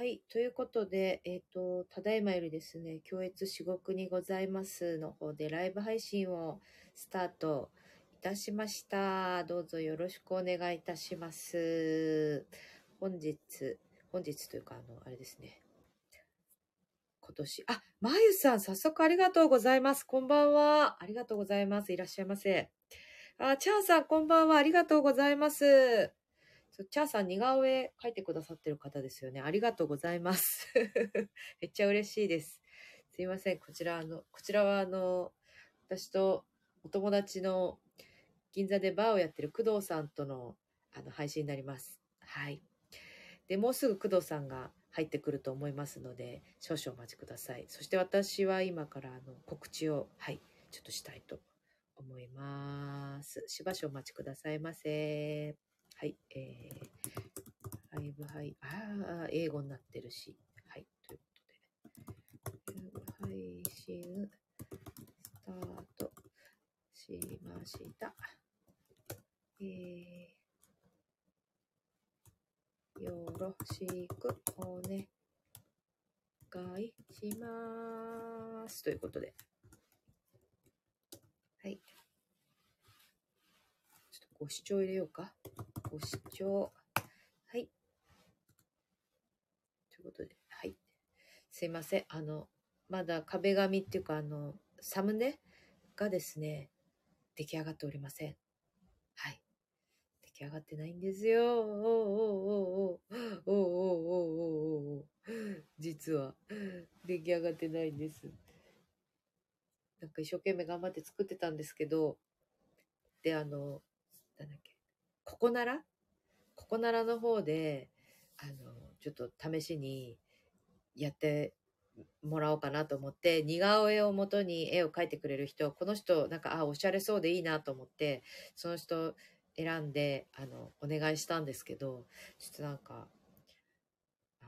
はい。ということで、ただいまよりですね、共越至極にございますの方でライブ配信をスタートいたしました。どうぞよろしくお願いいたします。本日というか、あれですね。今年、まゆさん、早速ありがとうございます。こんばんは。ありがとうございます。いらっしゃいませ。チャンさん、こんばんは。ありがとうございます。チャーさん、似顔絵描いてくださってる方ですよね。ありがとうございます。めっちゃ嬉しいです。すいません。こちらは私とお友達の銀座でバーをやってる工藤さんとの、配信になります。はい。で、もうすぐ工藤さんが入ってくると思いますので、少々お待ちください。そして私は今から告知を、はい、ちょっとしたいと思います。しばしお待ちくださいませ。はい、ライブ配、英語になってるし、はい、ということで、ライブ配信、スタートしました。よろしくお願いします。ということで、はい。ご視聴入れようか。ご視聴。はい。ということで、はい。すいません。まだ壁紙っていうか、サムネがですね、出来上がっておりません。はい。出来上がってないんですよ。実は、出来上がってないんです。なんか一生懸命頑張って作ってたんですけど、で、なんだっけ、ここならの方でちょっと試しにやってもらおうかなと思って、似顔絵を元に絵を描いてくれる人、この人なんかおしゃれそうでいいなと思って、その人選んでお願いしたんですけど、ちょっとなんかちょ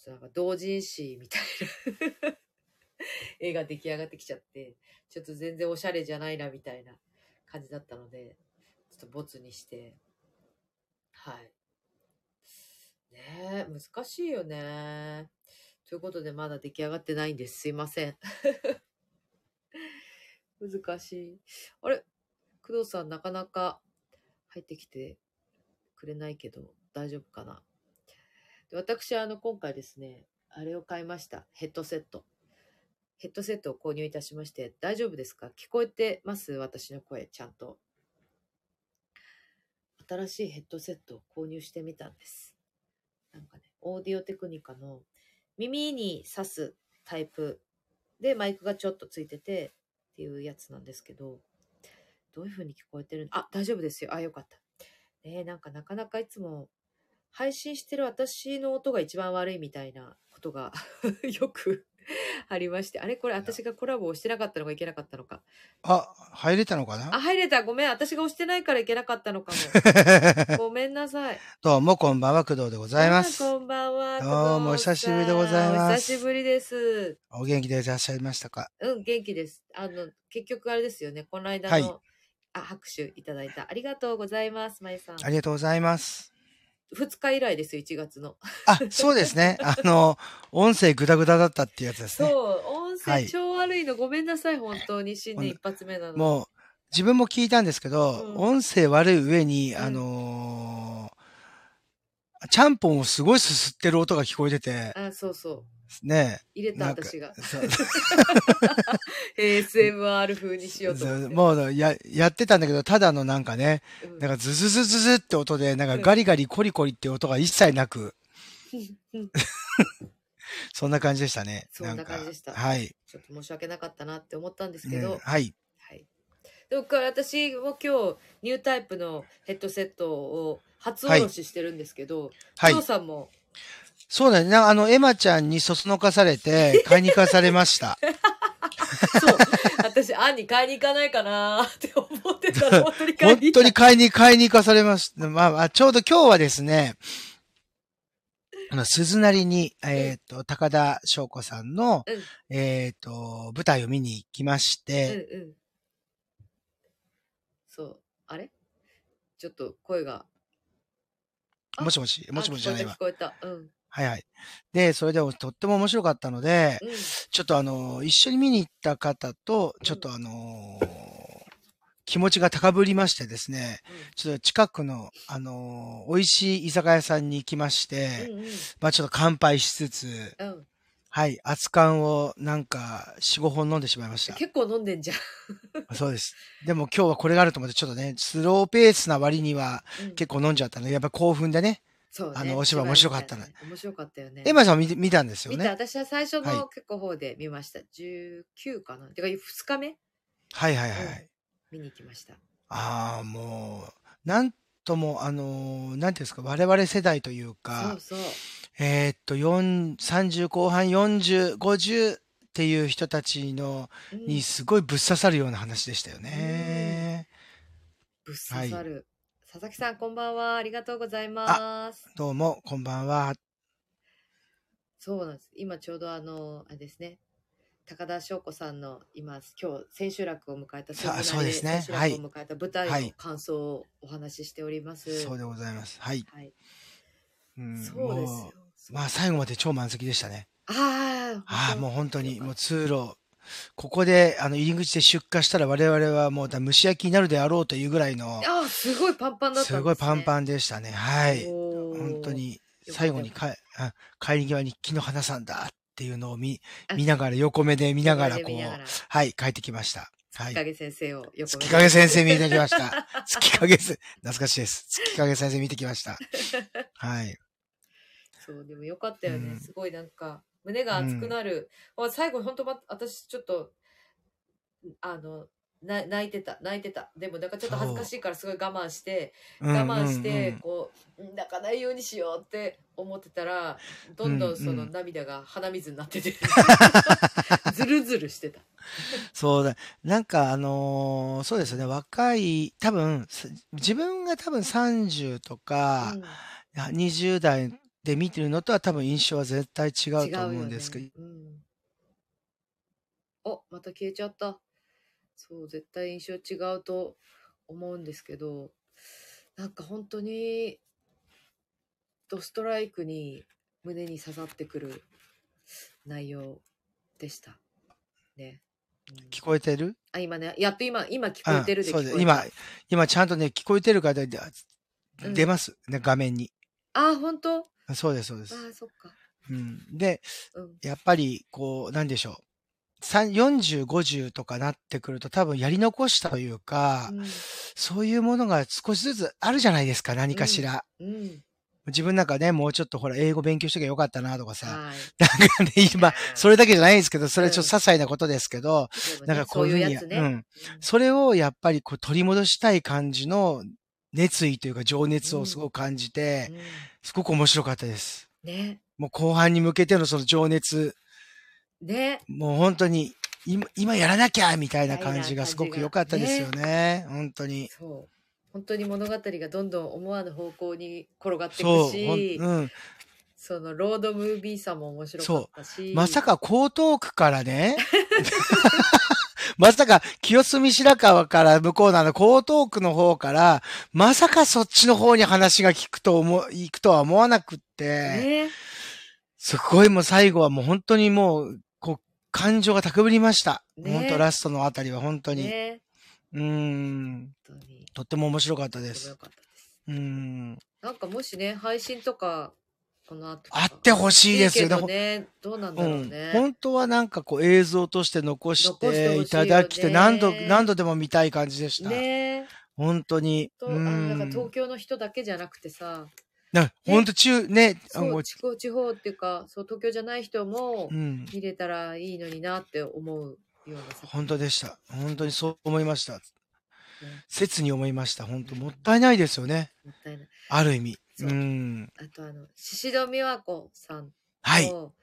っとなんか同人誌みたいな絵が出来上がってきちゃって、ちょっと全然おしゃれじゃないなみたいな感じだったので、ちょっとボツにして、はい。ねえ、難しいよね。ということで、まだ出来上がってないんです。すいません。難しい。あれ？工藤さん、なかなか入ってきてくれないけど、大丈夫かな。で、私、今回ですね、あれを買いました。ヘッドセットを購入いたしまして、大丈夫ですか？聞こえてます？私の声、ちゃんと。新しいヘッドセットを購入してみたんです。なんかね、オーディオテクニカの耳に挿すタイプでマイクがちょっとついててっていうやつなんですけど、どういう風に聞こえてるの？大丈夫ですよ。よかった。なんかなかなかいつも配信してる私の音が一番悪いみたいなことがよくありまして、あれ、これ私がコラボをしてなかったのがいけなかったのか。入れたのかな。入れた。ごめん、私が押してないからいけなかったのかも。ごめんなさい。どうもこんばんは、工藤でございます。こんばんは。どうもお久しぶりでございます。お久しぶりです。お元気でいらっしゃいましたか。うん、元気です。結局あれですよね、この間の、はい、拍手いただいた、ありがとうございます、まゆさん。ありがとうございます。2日以来ですよ、1月の。そうですね。音声グダグダだったっていうやつですね。そう、音声超悪いの、はい、ごめんなさい、本当に。新年一発目なの。もう、自分も聞いたんですけど、音声悪い上に、ちゃんぽんをすごいすすってる音が聞こえてて。そうそう。ねえ。入れた、私が。ASMR 風にしようと思って。もうやってたんだけど、ただなんかね、なんかズズズズズって音で、なんかガリガリコリコリって音が一切なく、そんな感じでしたね。そんな感じでした。はい。ちょっと申し訳なかったなって思ったんですけど、はい。はい。でも私も今日、ニュータイプのヘッドセットを初おろししてるんですけど、工藤さんも。そうだね。エマちゃんにそそのかされて、買いに行かされました。そう。私、アンに買いに行かないかなーって思ってたら、本当に買いに行かされました。まあ、ちょうど今日はですね、鈴なりに、高田翔子さんの、舞台を見に行きまして、そう、あれ？ちょっと声が。もしもし、もしもしじゃないわ。聞こえた。はいはい。で、それでもとっても面白かったので、うん、ちょっと一緒に見に行った方と、ちょっと気持ちが高ぶりましてですね、ちょっと近くの、美味しい居酒屋さんに行きまして、うんうんまあちょっと乾杯しつつ、うん、はい、熱燗をなんか4、5本飲んでしまいました。結構飲んでんじゃん。そうです。でも今日はこれがあると思って、ちょっとね、スローペースな割には結構飲んじゃったので、やっぱ興奮でね、そうね、お芝居面白かったね。面白かったよね。エマちゃん見たんですよね。見た。私は最初の結構方で見ました。はい、19かな。てか2日目。はいはいはい。見に行きました。ああ、もう、なんとも、なんていうんですか、我々世代というか、そうそう30後半、40、50っていう人たちの、にすごいぶっ刺さるような話でしたよね。ぶっ刺さる。はい佐々木さんこんばんはありがとうございます。どうもこんばんは。そうなんです。今ちょうどあれですね、高田翔子さんの今日千秋楽を迎えたそうですね。はい。を迎えた舞台の感想をお話ししております。はい、そうでございます。はい。はい、そうですよ。まあ最後まで超満席でしたね。ああもう本当にもう通路。ここで入り口で出荷したら我々はもう蒸し焼きになるであろうというぐらいのすごいパンパンだったんですね。すごいパンパンでしたね。はい。本当に最後に帰り際に木の花さんだっていうのを見ながら横目で見ながらこうはい帰ってきました。はい。月影先生見てきました。月影先生懐かしいです。月影先生見てきました。はい。そうでもよかったよね。すごいなんか。胸が熱くなる。最後、本当私、ちょっと、泣いてた。でも、なんかちょっと恥ずかしいから、すごい我慢して、こう、泣かないようにしようって思ってたら、どんどんその涙が鼻水になってて、ずるずるしてた。そうだ。なんか、そうですよね、若い、多分、自分が多分30とか、20代、で見てるのとは多分印象は絶対違うと思うんですけど、ねおまた消えちゃった。そう絶対印象違うと思うんですけど、なんか本当にドストライクに胸に刺さってくる内容でしたね。聞こえてる？あ今ねやっと今聞こえてるで聞こえてる。今ちゃんとね聞こえてるから出ますね、画面に。あ本当。そうです、そうです。ああ、そっか。うん。で、やっぱり、こう、なんでしょう。40、50とかなってくると多分やり残したというか、そういうものが少しずつあるじゃないですか、何かしら。自分なんかね、もうちょっとほら、英語勉強しときゃよかったなとかさ。なんかね、今、それだけじゃないんですけど、それちょっと些細なことですけど、なんかこういうふうに、それをやっぱりこう取り戻したい感じの、熱意というか情熱をすごく感じて、すごく面白かったです。ね。もう後半に向けてのその情熱。ね。もう本当に、今やらなきゃみたいな感じがすごく良かったですよね。本当に。そう。本当に物語がどんどん思わぬ方向に転がっていくし、そのロードムービーさも面白かったし。そう。まさか江東区からね。まさか、清澄白河から向こう江東区の方から、まさかそっちの方に話が行くとは思わなくって、すごいもう最後はもう本当にもう、こう、感情が高ぶりました。本当ラストのあたりは本当に。とっても面白かったです。なんかもしね、配信とか、あってほしいですよね。本当はなんかこう映像として残していただきて、何度でも見たい感じでした。本当に。東京の人だけじゃなくてさ、本当地方っていうか、東京じゃない人も見れたらいいのになって思うような。本当でした。本当にそう思いました。切に思いました。本当もったいないですよね。ある意味。あと宍戸美和子さんと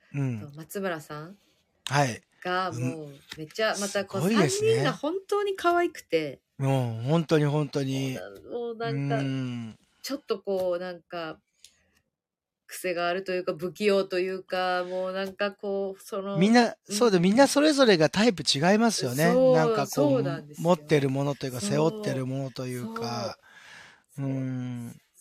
松村さんがもうめっちゃまたこの3人が本当に可愛くて、もう本当にもうなんかちょっとこうなんか癖があるというか不器用というか、もうなんかこうそのみんなそれぞれがタイプ違いますよね。なんかこう持ってるものというか背負ってるものというか。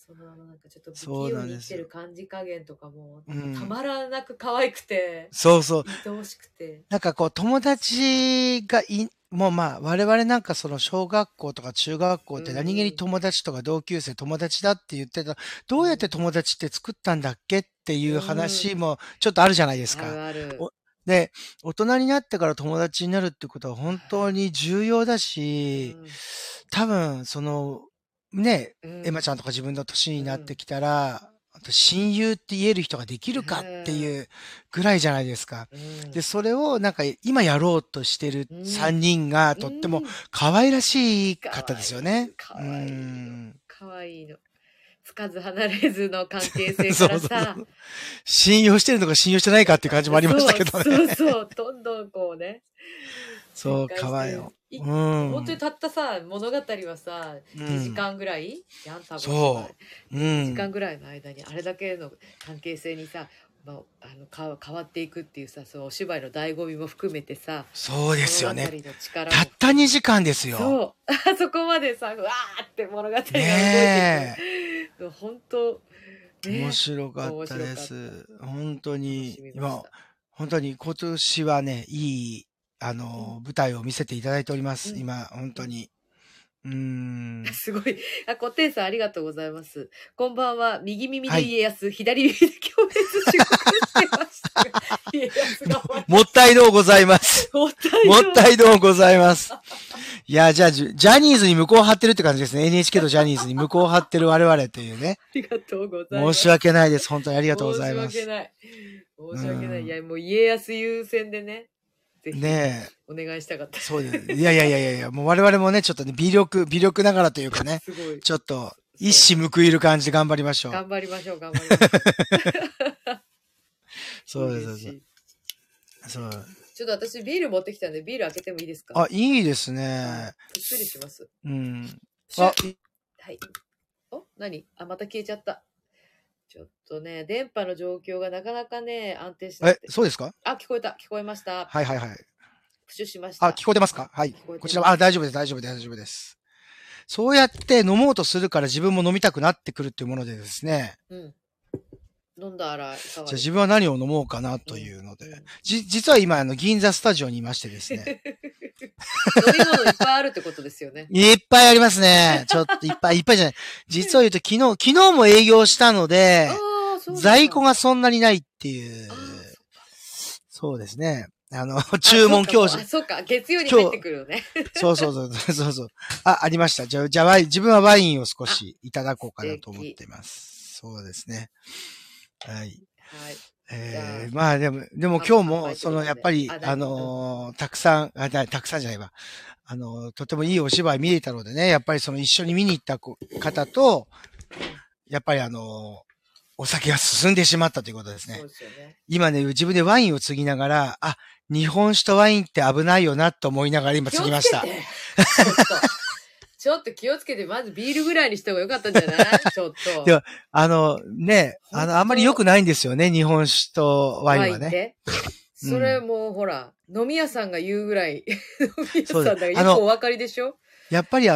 そのなんかちょっと不器用に生きてる感じ加減とかもたまらなく可愛くて、そうそう、愛おしくて、なんかこう友達がもうまあ我々なんかその小学校とか中学校って何気に友達とか同級生友達だって言ってた、どうやって友達って作ったんだっけっていう話もちょっとあるじゃないですか。あるある。で、大人になってから友達になるってことは本当に重要だし、多分そのね、エマちゃんとか自分の年になってきたら、親友って言える人ができるかっていうぐらいじゃないですか。で、それをなんか今やろうとしてる3人がとっても可愛らしい方ですよね。可愛いの。可愛いの。つかず離れずの関係性からさ、そう信用してるのか信用してないかっていう感じもありましたけどね。そうそう、どんどんこうね。そう、かわいいよ。本当にたったさ、物語はさ、2時間ぐらい、やんたぶん。そう。2時間ぐらいの間に、あれだけの関係性にさ、まあ、変わっていくっていうさ、そのお芝居の醍醐味も含めてさ、そうですよね。たった2時間ですよ。そう。あそこまでさ、うわーって物語が動いてる。本当、ね、面白かったです。本当に、今、本当に今年はね、いい、舞台を見せていただいております。今、本当に。すごい。あ、こってんさんありがとうございます。こんばんは、右耳で家康、左耳で共演してましたが、家康がもったいどうございます。もったいどうございます。いや、じゃあ、ジャニーズに向こう張ってるって感じですね。NHK とジャニーズに向こう張ってる我々というね。ありがとうございます。申し訳ないです。本当にありがとうございます。申し訳ない。申し訳ない。いや、もう家康優先でね。ねえ。お願いしたかった。そうです。いやいやいやいや、もう我々もね、ちょっとね、微力ながらというかね、すごいちょっと、一矢報いる感じで頑張りましょう。頑張りましょう、頑張りましょう。そうです。そう。ちょっと私、ビール持ってきたんで、ビール開けてもいいですか？あ、いいですね。びっくりします。あ、はい。お、何？あ、また消えちゃった。ちょっとね、電波の状況がなかなかね、安定しない。え、そうですか？あ、聞こえた、聞こえました。はいはいはい。復習しました。あ、聞こえてますか？はい。こちら、あ、大丈夫です、大丈夫です、大丈夫です。そうやって飲もうとするから自分も飲みたくなってくるっていうものでですね。飲んだらいかがですか？じゃあ自分は何を飲もうかなというので。実は今、銀座スタジオにいましてですね。飲み物いっぱいあるってことですよね。いっぱいありますね。ちょっといっぱいいっぱいじゃない。実を言うと昨日も営業したので、在庫がそんなにないっていう。そうですね。注文教室。あ、そうか。月曜に入ってくるよね。そうそうそうそう。あ、ありました。じゃあ、自分はワインを少しいただこうかなと思っています。そうですね。はい。はい。まあでも今日も、そのやっぱり、たくさんじゃないわ。とてもいいお芝居見れたのでね、やっぱりその一緒に見に行った方と、やっぱりお酒が進んでしまったということですね。そうですよね。今ね、自分でワインを継ぎながら、あ、日本酒とワインって危ないよなと思いながら今継ぎました。ちょっと気をつけて、まずビールぐらいにした方が良かったんじゃない？ちょっと。でも、ね、あんまり良くないんですよね、日本酒とワインはね。それも、ほら、飲み屋さんが言うぐらい、飲み屋さんだからよくお分かりでしょ？やっぱり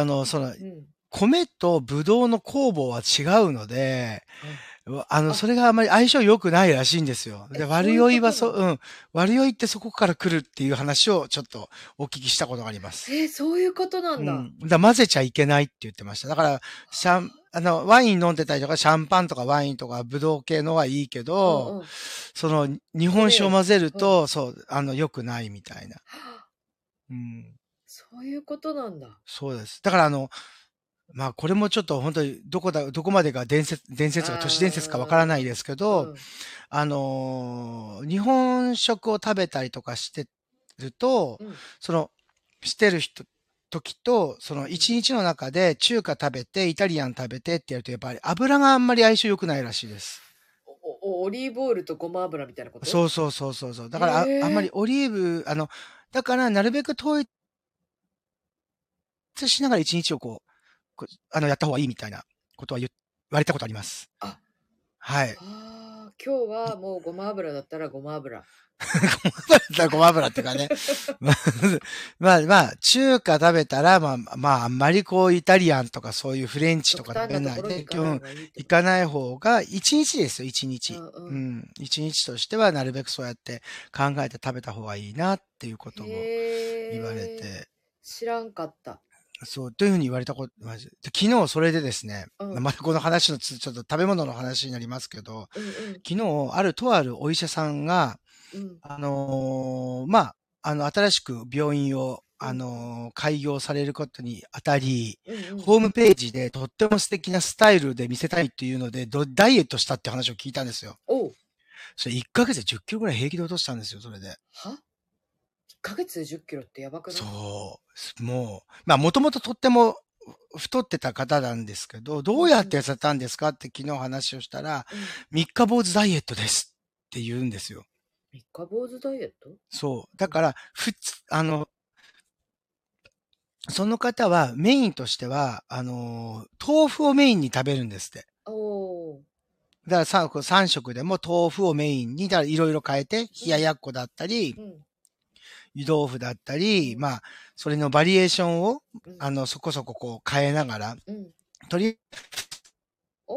米とブドウの酵母は違うので、それがあまり相性良くないらしいんですよ。で、悪酔いは悪酔いってそこから来るっていう話をちょっとお聞きしたことがあります。そういうことなんだ。だ混ぜちゃいけないって言ってました。だから、ワイン飲んでたりとか、シャンパンとかワインとか、ブドウ系のはいいけど、日本酒を混ぜると、そう、良くないみたいな。そういうことなんだ。そうです。だからまあこれもちょっと本当にどこまでが都市伝説かわからないですけど、日本食を食べたりとかしてると、してる時と、一日の中で中華食べて、イタリアン食べてってやると、やっぱり油があんまり相性良くないらしいです。オリーブオイルとごま油みたいなこと？そうそうそうそう。だからあんまりオリーブ、だからなるべく統一しながら一日をこう、やった方がいいみたいなことは言われたことあります。あ、はい。今日はもうごま油だったらごま油。ごま油ってかね。まあ、中華食べたら、まあ、あんまりこう、イタリアンとかそういうフレンチとか食べないで、行かない方が、一日ですよ、一日。うん。一日としては、なるべくそうやって考えて食べた方がいいなっていうことを言われて。知らんかった。そう、というふうに言われたこと、昨日それでですね、またこの話のちょっと食べ物の話になりますけど、昨日、とあるお医者さんが、新しく病院を、開業されることにあたり、ホームページでとっても素敵なスタイルで見せたいっていうので、ダイエットしたって話を聞いたんですよ。それ1ヶ月で10キロぐらい平気で落としたんですよ、それで。1ヶ月で10キロってやばくない？そう。もう、まあもともととっても太ってた方なんですけど、どうやって痩せたんですかって昨日話をしたら、三日坊主ダイエットですって言うんですよ。三日坊主ダイエット？そう。だから、その方はメインとしては、豆腐をメインに食べるんですって。だから3食でも豆腐をメインに、だからいろいろ変えて、冷ややっこだったり、湯豆腐だったり、まあ、それのバリエーションを、そこそここう変えながら、とりあえ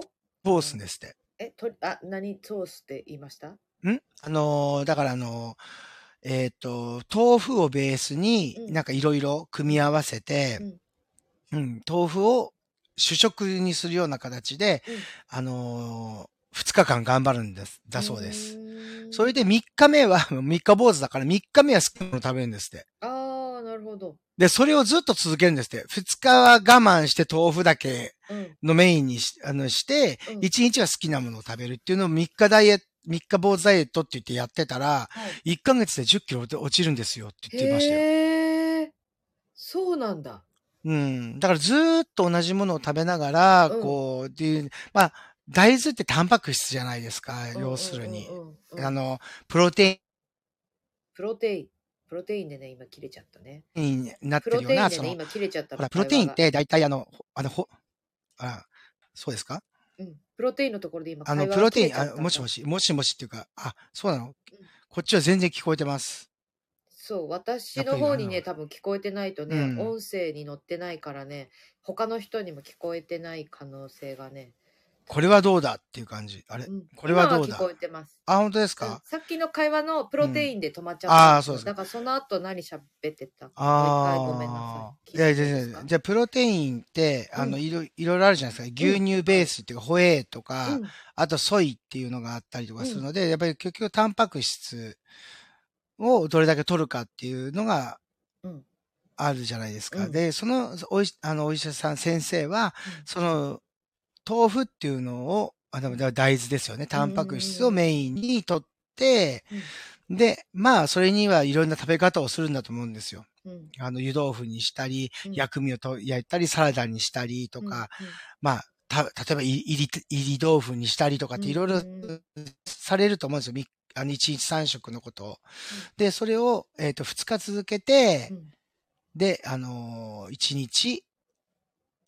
ず、ソースですって。何ソースって言いました？だから豆腐をベースになんかいろいろ組み合わせて、豆腐を主食にするような形で、2日間頑張るんです、だそうです。それで3日目は、3日坊主だから3日目は好きなもの食べるんですって。なるほど。で、それをずっと続けるんですって。2日は我慢して豆腐だけのメインにして、1日は好きなものを食べるっていうのを3日坊主ダイエットって言ってやってたら、1ヶ月で10キロ落ちるんですよって言ってましたよ。そうなんだ。だからずーっと同じものを食べながら、っていう、まあ、大豆ってタンパク質じゃないですか、要するに。プロテインでね、今切れちゃったね。なってるような、プロテインって大体そうですか？プロテインのところで今、プロテイン、もしっていうか、そうなの？こっちは全然聞こえてます。そう、私の方にね、多分聞こえてないとね、音声に乗ってないからね、他の人にも聞こえてない可能性がね、これはどうだっていう感じ。これはどうだ。今は聞こえてます。本当ですか？さっきの会話のプロテインで止まっちゃった。そうです。だからその後何喋ってたか。ごめんなさい。じゃあプロテインって、いろいろあるじゃないですか。牛乳ベースっていうか、ホエイとか、あとソイっていうのがあったりとかするので、やっぱり結局タンパク質をどれだけ取るかっていうのが、あるじゃないですか。で、そのお医者さん、先生は、豆腐っていうのを、大豆ですよね。タンパク質をメインにとって、で、まあ、それにはいろんな食べ方をするんだと思うんですよ。湯豆腐にしたり、薬味を焼いたり、サラダにしたりとか、例えば、いり豆腐にしたりとかっていろいろされると思うんですよ。1日3食のことを。で、それを、2日続けて、で、1日、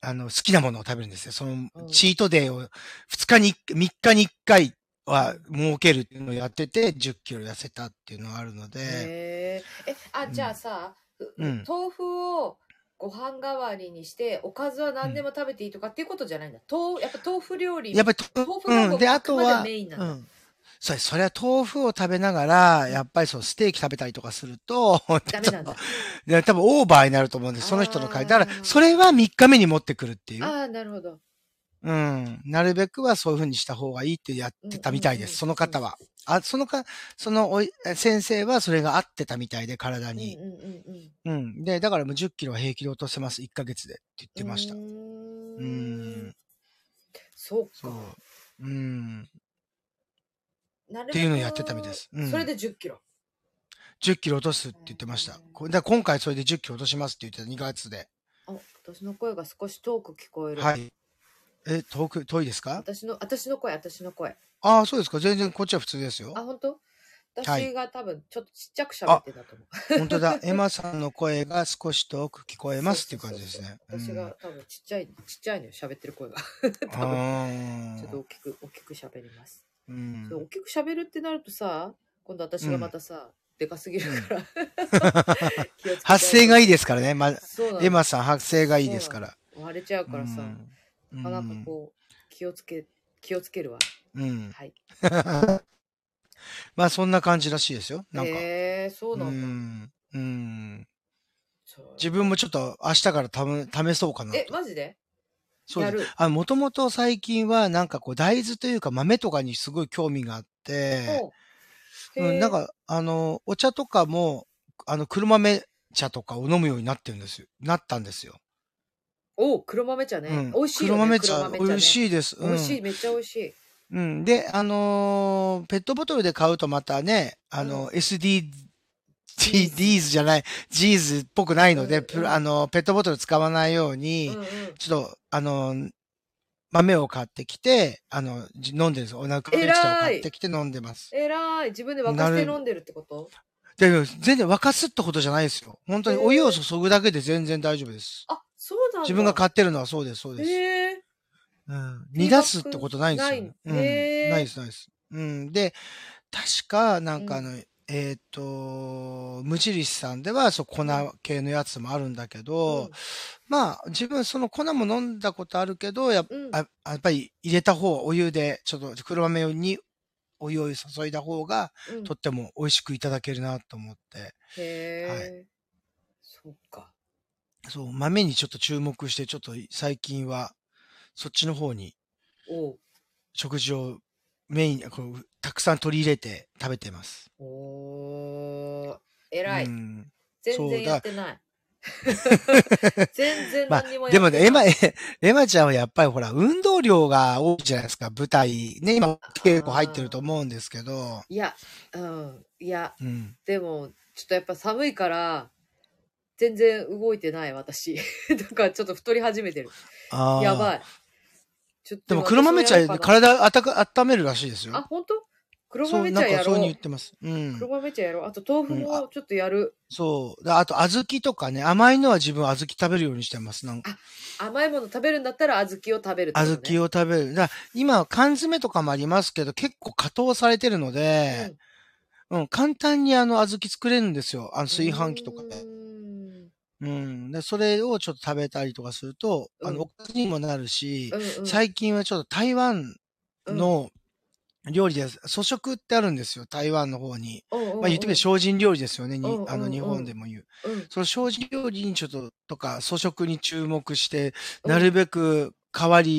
好きなものを食べるんですよ。その、チートデーを3日に1回は設けるっていうのをやってて、10キロ痩せたっていうのがあるので。じゃあさ、豆腐をご飯代わりにして、おかずは何でも食べていいとかっていうことじゃないんだ。やっぱ豆腐料理。やっぱり豆腐がまだメインなんだ。それは豆腐を食べながら、やっぱりステーキ食べたりとかすると、ダメなんだ。多分オーバーになると思うんです、その人の会。だから、それは3日目に持ってくるっていう。なるほど。なるべくはそういうふうにした方がいいってやってたみたいです、その方は。先生はそれが合ってたみたいで、体に。で、だからもう10キロは平気で落とせます、1ヶ月でって言ってました。そうか。っていうのをやってたみたいです。それで10キロ。10キロ落とすって言ってました。今回それで10キロ落としますって言ってた、2ヶ月で。私の声が少し遠く聞こえる。はい。遠いですか？私の声。そうですか。全然こっちは普通ですよ。本当？私が多分ちょっとちっちゃく喋ってたと思う。本当だ。エマさんの声が少し遠く聞こえますっていう感じですね。私が多分ちっちゃいのよ、喋ってる声が。ちょっと大きく喋ります。うん、大きく喋るってなるとさ、今度私がまたさ、うん、でかすぎるから発声がいいですからね、ま、エマさん発声がいいですから割れちゃうからさ、うん、なんかこう気をつけるわ、うん、はいまあそんな感じらしいですよ。なんかそうなんだ、うん、自分もちょっと明日から試そうかなと。マジで？そうです。もともと最近はなんかこう大豆というか豆とかにすごい興味があって、うん、なんかお茶とかも黒豆茶とかを飲むようになったんですよ。お、黒豆茶ね、うん、美味しいよね。黒豆茶、美味しいです、うん、美味しい、めっちゃ美味しい。うん、で、ペットボトルで買うとまたね、SDGs じゃない、G's っぽくないので、ペットボトル使わないように、うんうん、ちょっと、豆を買ってきて、飲んでるんですよ。お腹ペッチを買ってきて飲んでます。えらい。自分で沸かして飲んでるってこと？でも全然沸かすってことじゃないですよ。本当にお湯を注ぐだけで全然大丈夫です。あ、そうなんだ。自分が買ってるのはそうです、そうです。うん。煮出すってことないんですよ、ね。ないです、ないです。うん。で、確か、なんか無印さんでは、粉系のやつもあるんだけど、うん、まあ、自分その粉も飲んだことあるけど、やっぱり入れた方、お湯で、ちょっと黒豆にお湯を注いだ方が、とっても美味しくいただけるなと思って。へぇ、はい、そっか。そう、豆にちょっと注目して、ちょっと最近は、そっちの方に、食事をメイン、こうたくさん取り入れて食べてます。えらい、うん。全然やってない。全然何にもやってない。まあ、でもね、エマちゃんはやっぱりほら、運動量が多いじゃないですか、舞台。ね、今結構入ってると思うんですけど。いや、でも、ちょっとやっぱ寒いから、全然動いてない、私。だからちょっと太り始めてる。やばい。でも黒豆茶体温めるらしいですよ。あ、本当？黒豆茶やろう。そう、なんかそういうふうに言ってます。うん。黒豆茶やろう。あと豆腐もちょっとやる。うん、そう。あと小豆とかね、甘いのは自分小豆食べるようにしてます。なんか。あ、甘いもの食べるんだったら小豆を食べる、ね。小豆を食べる。だから今缶詰とかもありますけど、結構加糖されてるので、うん、簡単に小豆作れるんですよ。炊飯器とかで。うん。で、それをちょっと食べたりとかすると、おかずにもなるし、最近はちょっと台湾の料理で、素食ってあるんですよ、台湾の方に。まあ言ってみれば精進料理ですよね、日本でも言う。その精進料理にちょっと、とか、素食に注目して、なるべく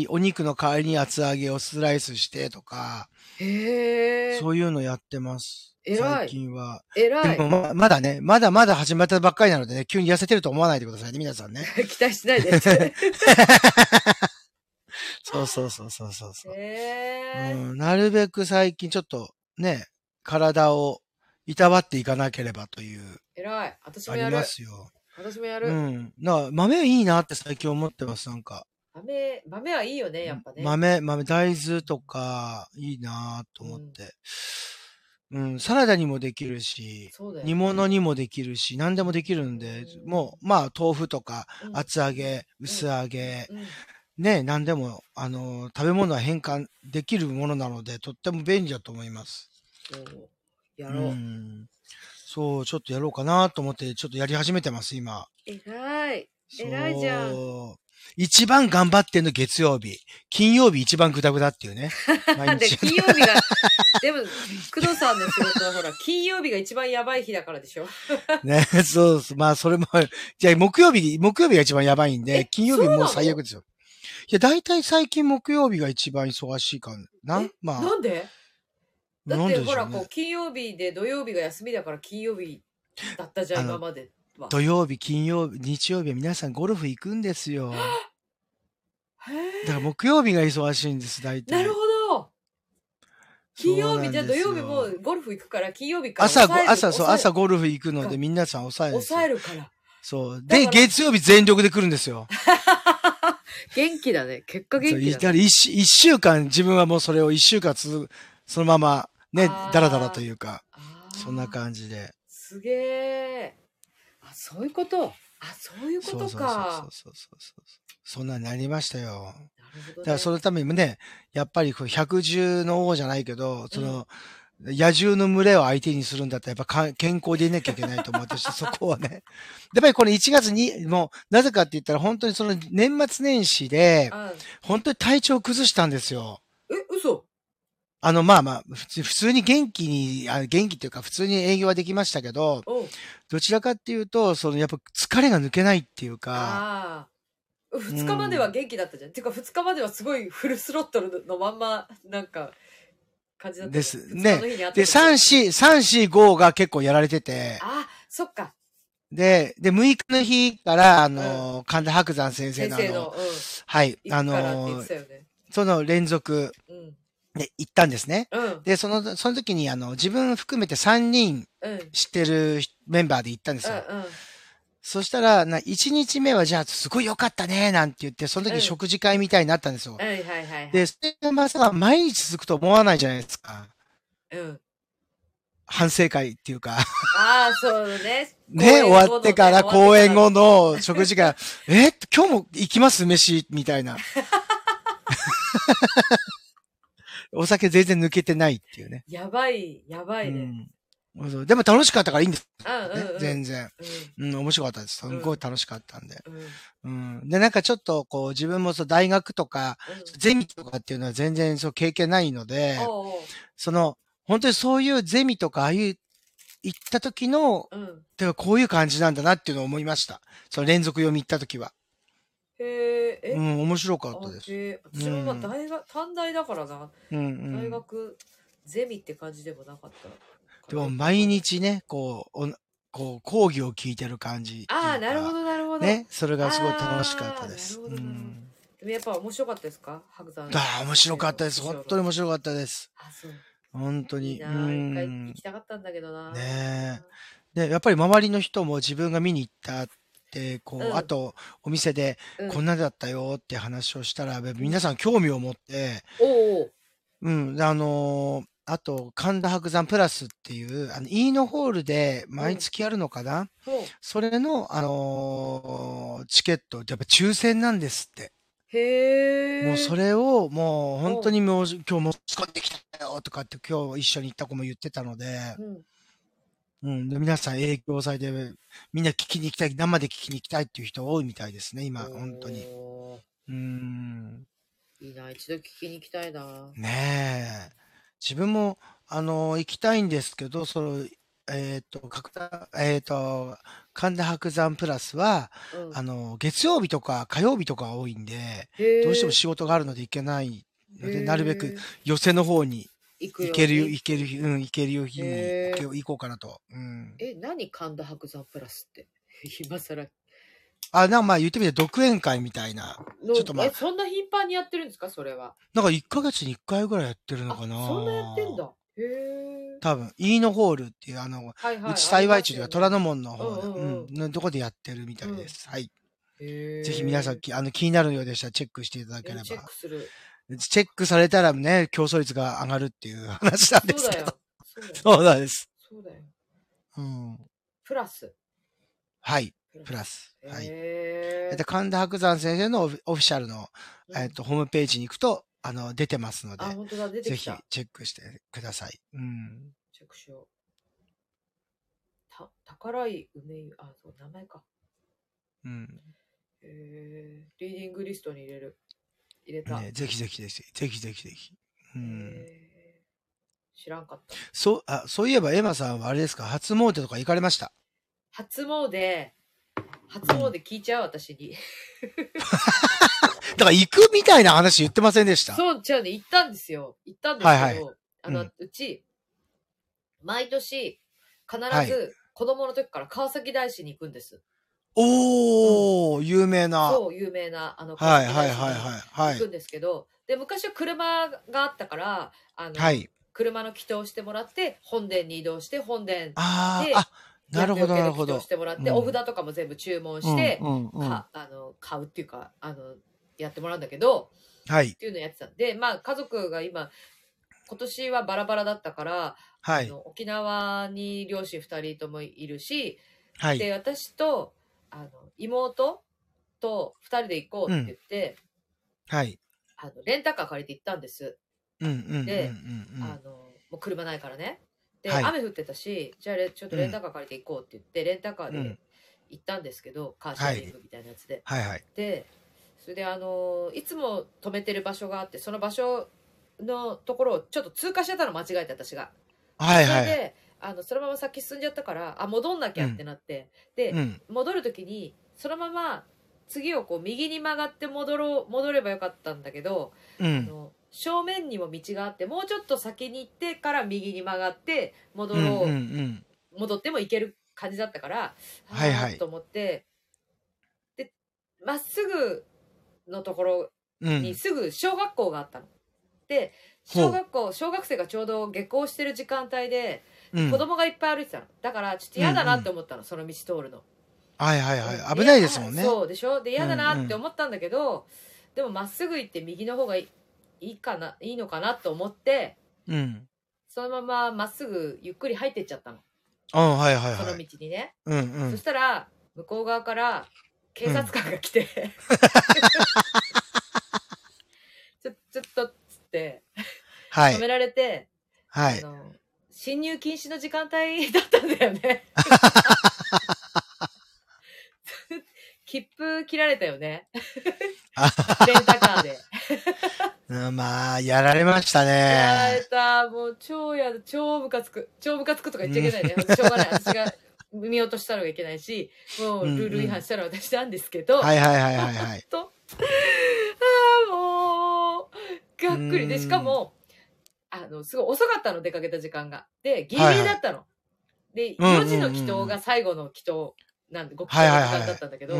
お肉の代わりに厚揚げをスライスしてとか、そういうのやってます。最近は。でもまだね、まだまだ始まったばっかりなのでね、急に痩せてると思わないでくださいね、皆さんね。期待しないで。そう。うん、なるべく最近ちょっとね、体をいたわっていかなければという。偉い。私もやる。ありますよ。私もやる。うん。豆いいなって最近思ってます、なんか。豆はいいよね、やっぱね。豆、大豆とか、いいなと思って。うん、サラダにもできるし、ね、煮物にもできるし、何でもできるんで、もう、まあ、豆腐とか、厚揚げ、薄揚げ、ね、何でも、食べ物は変換できるものなので、とっても便利だと思います。やろう。そう、ちょっとやろうかなと思って、ちょっとやり始めてます、今。偉いじゃん。一番頑張ってんの月曜日。金曜日一番グダグダっていうね。毎日金曜日が、でも、工藤さんの仕事はほら、金曜日が一番やばい日だからでしょね、そうです。まあ、それも、じゃあ木曜日が一番やばいんで、金曜日もう最悪ですよ。いや、だいたい最近木曜日が一番忙しいかな。まあ。なんで？だってほら、こう、金曜日で土曜日が休みだから金曜日だったじゃん、今まで。土曜日、金曜日、日曜日は皆さんゴルフ行くんですよ。だから木曜日が忙しいんです、大体。なるほど。金曜日、じゃあ土曜日もゴルフ行くから、金曜日から朝ゴルフ行くので、皆さん抑えるから。そう。で、月曜日全力で来るんですよ。元気だね。結果元気だね。だから一週間、自分はもうそれを一週間そのまま、ね、だらだらというか、そんな感じで。すげー。そういうこと。あ、そういうこそうとそうそうそうか。そうそうそう。そんなんなりましたよ。なるほどだからね。そのためにもね、やっぱりこう百獣の王じゃないけど、うん。野獣の群れを相手にするんだったら、やっぱ健康でいなきゃいけないと思うとして、そこはね。やっぱりこの1月に、もう、なぜかって言ったら、本当にその年末年始で、あ、本当に体調を崩したんですよ。嘘。普通に元気に、元気っていうか、普通に営業はできましたけど、おう。どちらかっていうと、やっぱ疲れが抜けないっていうか、ああ。う二日まではん。元気だったじゃん。てか二日まではすごいフルスロットルのまんま、なんか、感じだったでけど、す二日ね。の日にあったで、ことが。3、4、5が結構やられてて、ああ、そっか。で、6日の日から、うん。神田伯山先生先の生の、はい、行くからって言ってたよね。その連続うん。で行ったんですね。うん。で、その時に、自分含めて3人うん。知ってるメンバーで行ったんでうすよ。ん。うん。そしたら、1日目はじゃあ、すごい良かったね、なんて言って、そのう時ん。食事会みたいになったんですよ。はいはいはいはで、い。それがまさか毎日続くと思わないじゃないですか。うん。反省会っていうか。ああ、そうね。ね、公終演わっ後てのかね、ら、終わって公か演ら。後の食事会、今日も行きます飯みたいな。お酒全然抜けてないっていうね。やばい、やばういね。ん。そうでも楽しかったからいいんですうよね。ん全然。うんうん面白かったです。すうんうごいん楽しかったんで。うんうんで、なんかちょっとこう自分も大学とか、うんゼミとかっていうのは全然経験ないのおで、うおう本当にそういうゼミとか、ああいう行った時の、うんてかこういう感じなんだなっていうのを思いました。連続読み行った時は。へえ、面白かったです。う私もまあん。短大だからな。うんう大ん。学、ゼミって感じでもなかったかでもら。毎日ね、講義を聞いてる感じっていああ、うなるほか、ど、なるほど。ね、それがすごい楽しかったああ、でなるす。ほど、なるほど。でもやっぱ面白かったですか、白山面先白生かっのたです。師本匠当にの。面白かったです。あ、そう。本当いいに。なあ、一回行きたかったんだけどな。ねえ。で、やっぱり周りの人も自分が見に行ったって、うあん、と、お店でうこんん、なだったよって話をしたら、う皆ん。さん興味を持って、おうおう。であと、神田伯山プラスっていう、飯野ホールでう毎ん。月やるのかな、ほう。それの、チケット、やっぱ抽選なんですって。もうへそえ。れを、もう本当おう。にもう、今日も使ってきたよとかって、今日一緒に行った子も言ってたので、うん。で、皆さん営業祭でみんな聞きに行きたい、生で聞きに行きたいっていう人多いみたいですね、今、本当に。おお。うーん。いいな、一度聞きに行きたいな。ねえ。自分も、行きたいんですけど、角田、神田伯山プラスは、うん。月曜日とか火曜日とかが多いんで、どうしてへもえ。仕事があるので行けないので、なるべくへえ。寄席の方に行くように。行ける日にへえ。行こうかなと。何神田伯山プラスって。今更まあ言ってみれば独演会みたいな。ちょっの、とまあ、そんな頻繁にやってるんですか、それは。なんか1ヶ月に1回ぐらいやってるのあ、かそんなやってんな。だ。へえ。多分、飯野ホールっていう、はいはうい、ちあり幸ま町すというよか、虎ね。ノ門のう方んで、うんうんのとこでやってるみたういん。うでん。す。はい。ぜひ皆さへん、え。気になるようでしたらチェックしていただけれチェッば。クする。チェックされたらね、競争率が上がるっていう話なんでそうすだけど。よ。そうだよ。そうなんです。そうだよ。うん。プラス。はい。プラプラス。ス。はい。へえ。神田伯山先生のオフィシャルの、うん。ホームページに行くと、出てますのあ、で、本当だ、出てぜきひた。チェックしてください。チェックしよう。宝井梅湯。あ、そう、名前か。うん。へえ。リーディングリストに入れた。ね、ぜひぜひぜひ、ぜひぜひぜひ。うん。へえ。知らんかった。そういえば、エマさんはあれですか、初詣とか行かれました？初詣、初うん。詣聞いちゃう、私に。だから行くみたいな話言ってませんでした？そう、じゃあね、行ったんですよ。行ったんですはいけはい。ど、うん。うち、毎年、必はい。ず、子供の時から川崎大師に行くんです。うん。有名な。そう、有名な、川はい崎はい大師はいにはい。行はくい。んですけど、で、昔は車があったから、はい。車の祈祷してもらって、本殿に移動して、本殿で、な全る部ほど、余計ななる祈ほ祷しど。てもらっうて、おん。札とかも全部注文うしん、て、うん、うん。買うっていうか、やってもらうんだけど、はい。っていうのをやってたんで、まあ、家族が今年はバラバラだったから、はい。沖縄に両親2人ともいるし、はい。で、私と妹と2人で行こうって言って、うん、はい。レンタカー借りて行ったんです。で、もう車ないからね。で、はい、雨降ってたし、じゃあちょっとレンタカー借りて行こうって言って、レンタカーで行ったんですけど、カーシェアリングみたいなやつで。はい、はい、はい。で、それでいつも止めてる場所があって、その場所のところをちょっと通過しちゃったの間違えて、私が。はい、はい。それで、そのまま先進んじゃったから、あ、戻んなきゃってなって。で、戻るときに、そのまま、次をこう右に曲がって戻ればよかったんだけど、正面にも道があって、もうちょっと先に行ってから右に曲がって戻っても行ける感じだったから、はいはい、と思って、で、まっすぐのところにすぐ小学校があったの。で、小学生がちょうど下校してる時間帯で、子供がいっぱい歩いてたの。だから、ちょっと嫌だなって思ったの、その道通るの。はいはいはい。危ないですもんね。そうでしょ？で、嫌だなって思ったんだけど、でもまっすぐ行って右の方がいいのかなと思って、そのまままっすぐゆっくり入ってっちゃったの。ああ、はいはいはい。その道にね。そしたら、向こう側から警察官が来て、ちょっと、つって、止められて、はい。進入禁止の時間帯だったんだよね。切符切られたよね。レンタカーで。まあ、やられましたね。やられた。もう、超ムカつく。超ムカつくとか言っちゃいけないね。しょうがない。私が見落としたのがいけないし、もう、ルール違反したのは私なんですけど。はいはいはいはい、はい。もう、がっくり。で、しかも、すごい遅かったの、出かけた時間が。で、ギリギリだったの。で、4時の祈祷が最後の祈祷。なんで5時の時間だったんだけど、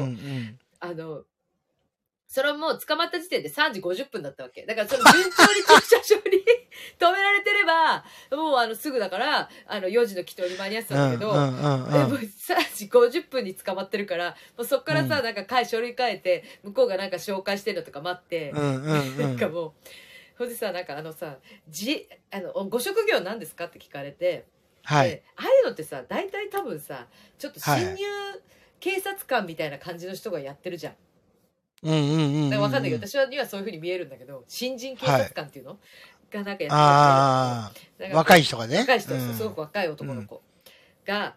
それはもう捕まった時点で3時50分だったわけだから、その順調に駐車場に止められてればもうすぐだから、4時の祈祷に間に合ってたんだけど、3時50分に捕まってるから、もうそっからさ、なんか書類変えて、向こうがなんか紹介してるのとか待って、なんかもうほんでさ、なんかご職業なんですかって聞かれて。はい、ああいうのってさ、大体多分さ、ちょっと新入警察官みたいな感じの人がやってるじゃん。だから分かんないけど、私にはそういう風に見えるんだけど、新人警察官っていうの、がなんかやってる。若い人がね。若い人、すごく若い男の子が、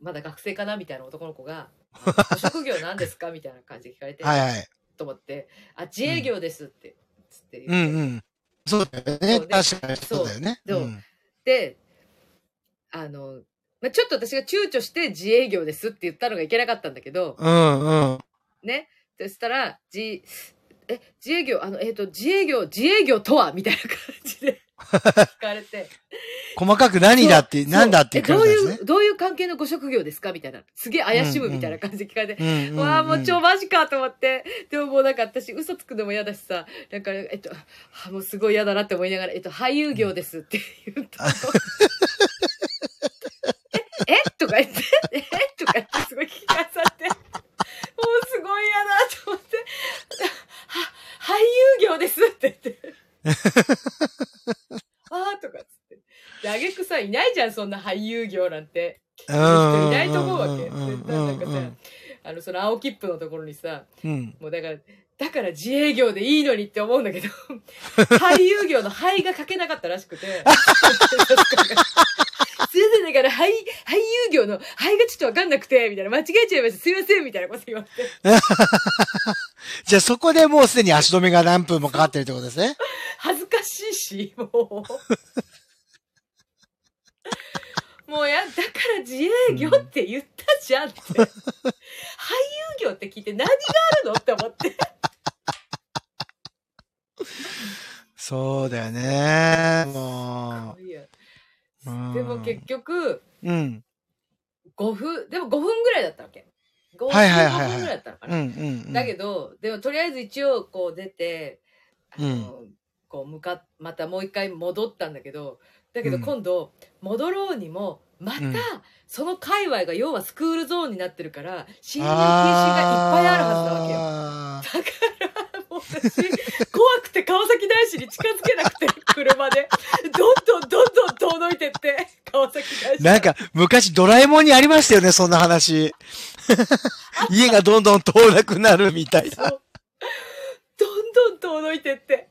まだ学生かなみたいな男の子が、ご職業なんですかみたいな感じで聞かれて、と思って、あ、自営業ですって、つって言って。そうだよね。確かにそうだよね。で、まあ、ちょっと私が躊躇して自営業ですって言ったのがいけなかったんだけど。ね。そしたら、自営業、自営業とはみたいな感じで聞かれて。細かく何だって、何だって言ってるんですね。どういう関係のご職業ですかみたいな。すげえ怪しむみたいな感じで聞かれて。わあ、もうマジかと思って。でももうなんか私嘘つくのも嫌だしさ。なんか、もうすごい嫌だなって思いながら、俳優業ですって言ったの。とか言って、とか言って、すごい聞き返されて、もうすごい嫌だと思って、俳優業ですって言って、あーとかつって。で、挙句さ、いないじゃん、そんな俳優業なんて。人いないと思うわけ。なんかさ、その青切符のところにさ、もうだから自営業でいいのにって思うんだけど、俳優業の俳が書けなかったらしくて、すいません、だから俳優業の俳がちょっとわかんなくて、みたいな、間違えちゃいました、すいません、みたいなこと言われて。じゃあそこでもうすでに足止めが何分もかかってるってことですね。恥ずかしいし、もう。もうだから自営業って言ったじゃんって。俳優業って聞いて何があるのって思って。そうだよね、もう。でも結局、5分ぐらいだったわけ。5分ぐらいだったのかな。だけど、でもとりあえず一応こう出て、こうまたもう一回戻ったんだけど、だけど今度、戻ろうにも、また、その界隈が要はスクールゾーンになってるから、進入禁止がいっぱいあるはずなわけよ。だから、もう私、怖くて川崎大師に近づけなくて、車で。どんどん遠のいてって、川崎大師。なんか、昔ドラえもんにありましたよね、そんな話。家がどんどん遠なくなるみたいな。どんどん遠のいてって。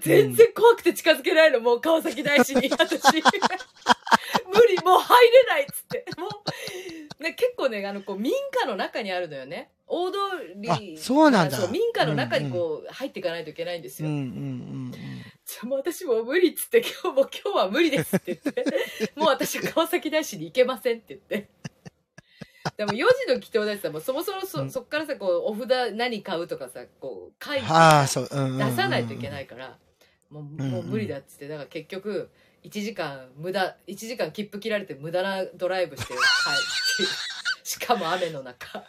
全然怖くて近づけないの、もう川崎大師に、私。無理、もう入れないっつって。もう、ね、結構ね、こう、民家の中にあるのよね。大通り。そうなんだ。民家の中にこう、入っていかないといけないんですよ。じゃあもう私も無理っつって、今日は無理ですって言って。もう私川崎大師に行けませんって言って。でも4時の祈祷だしさ、もうそもそも そっからさ、こう、お札何買うとかさ、こう、書いて出さないといけないから、もう無理だっつって、だから結局、1時間切符切られて無駄なドライブして、はい。しかも雨の中。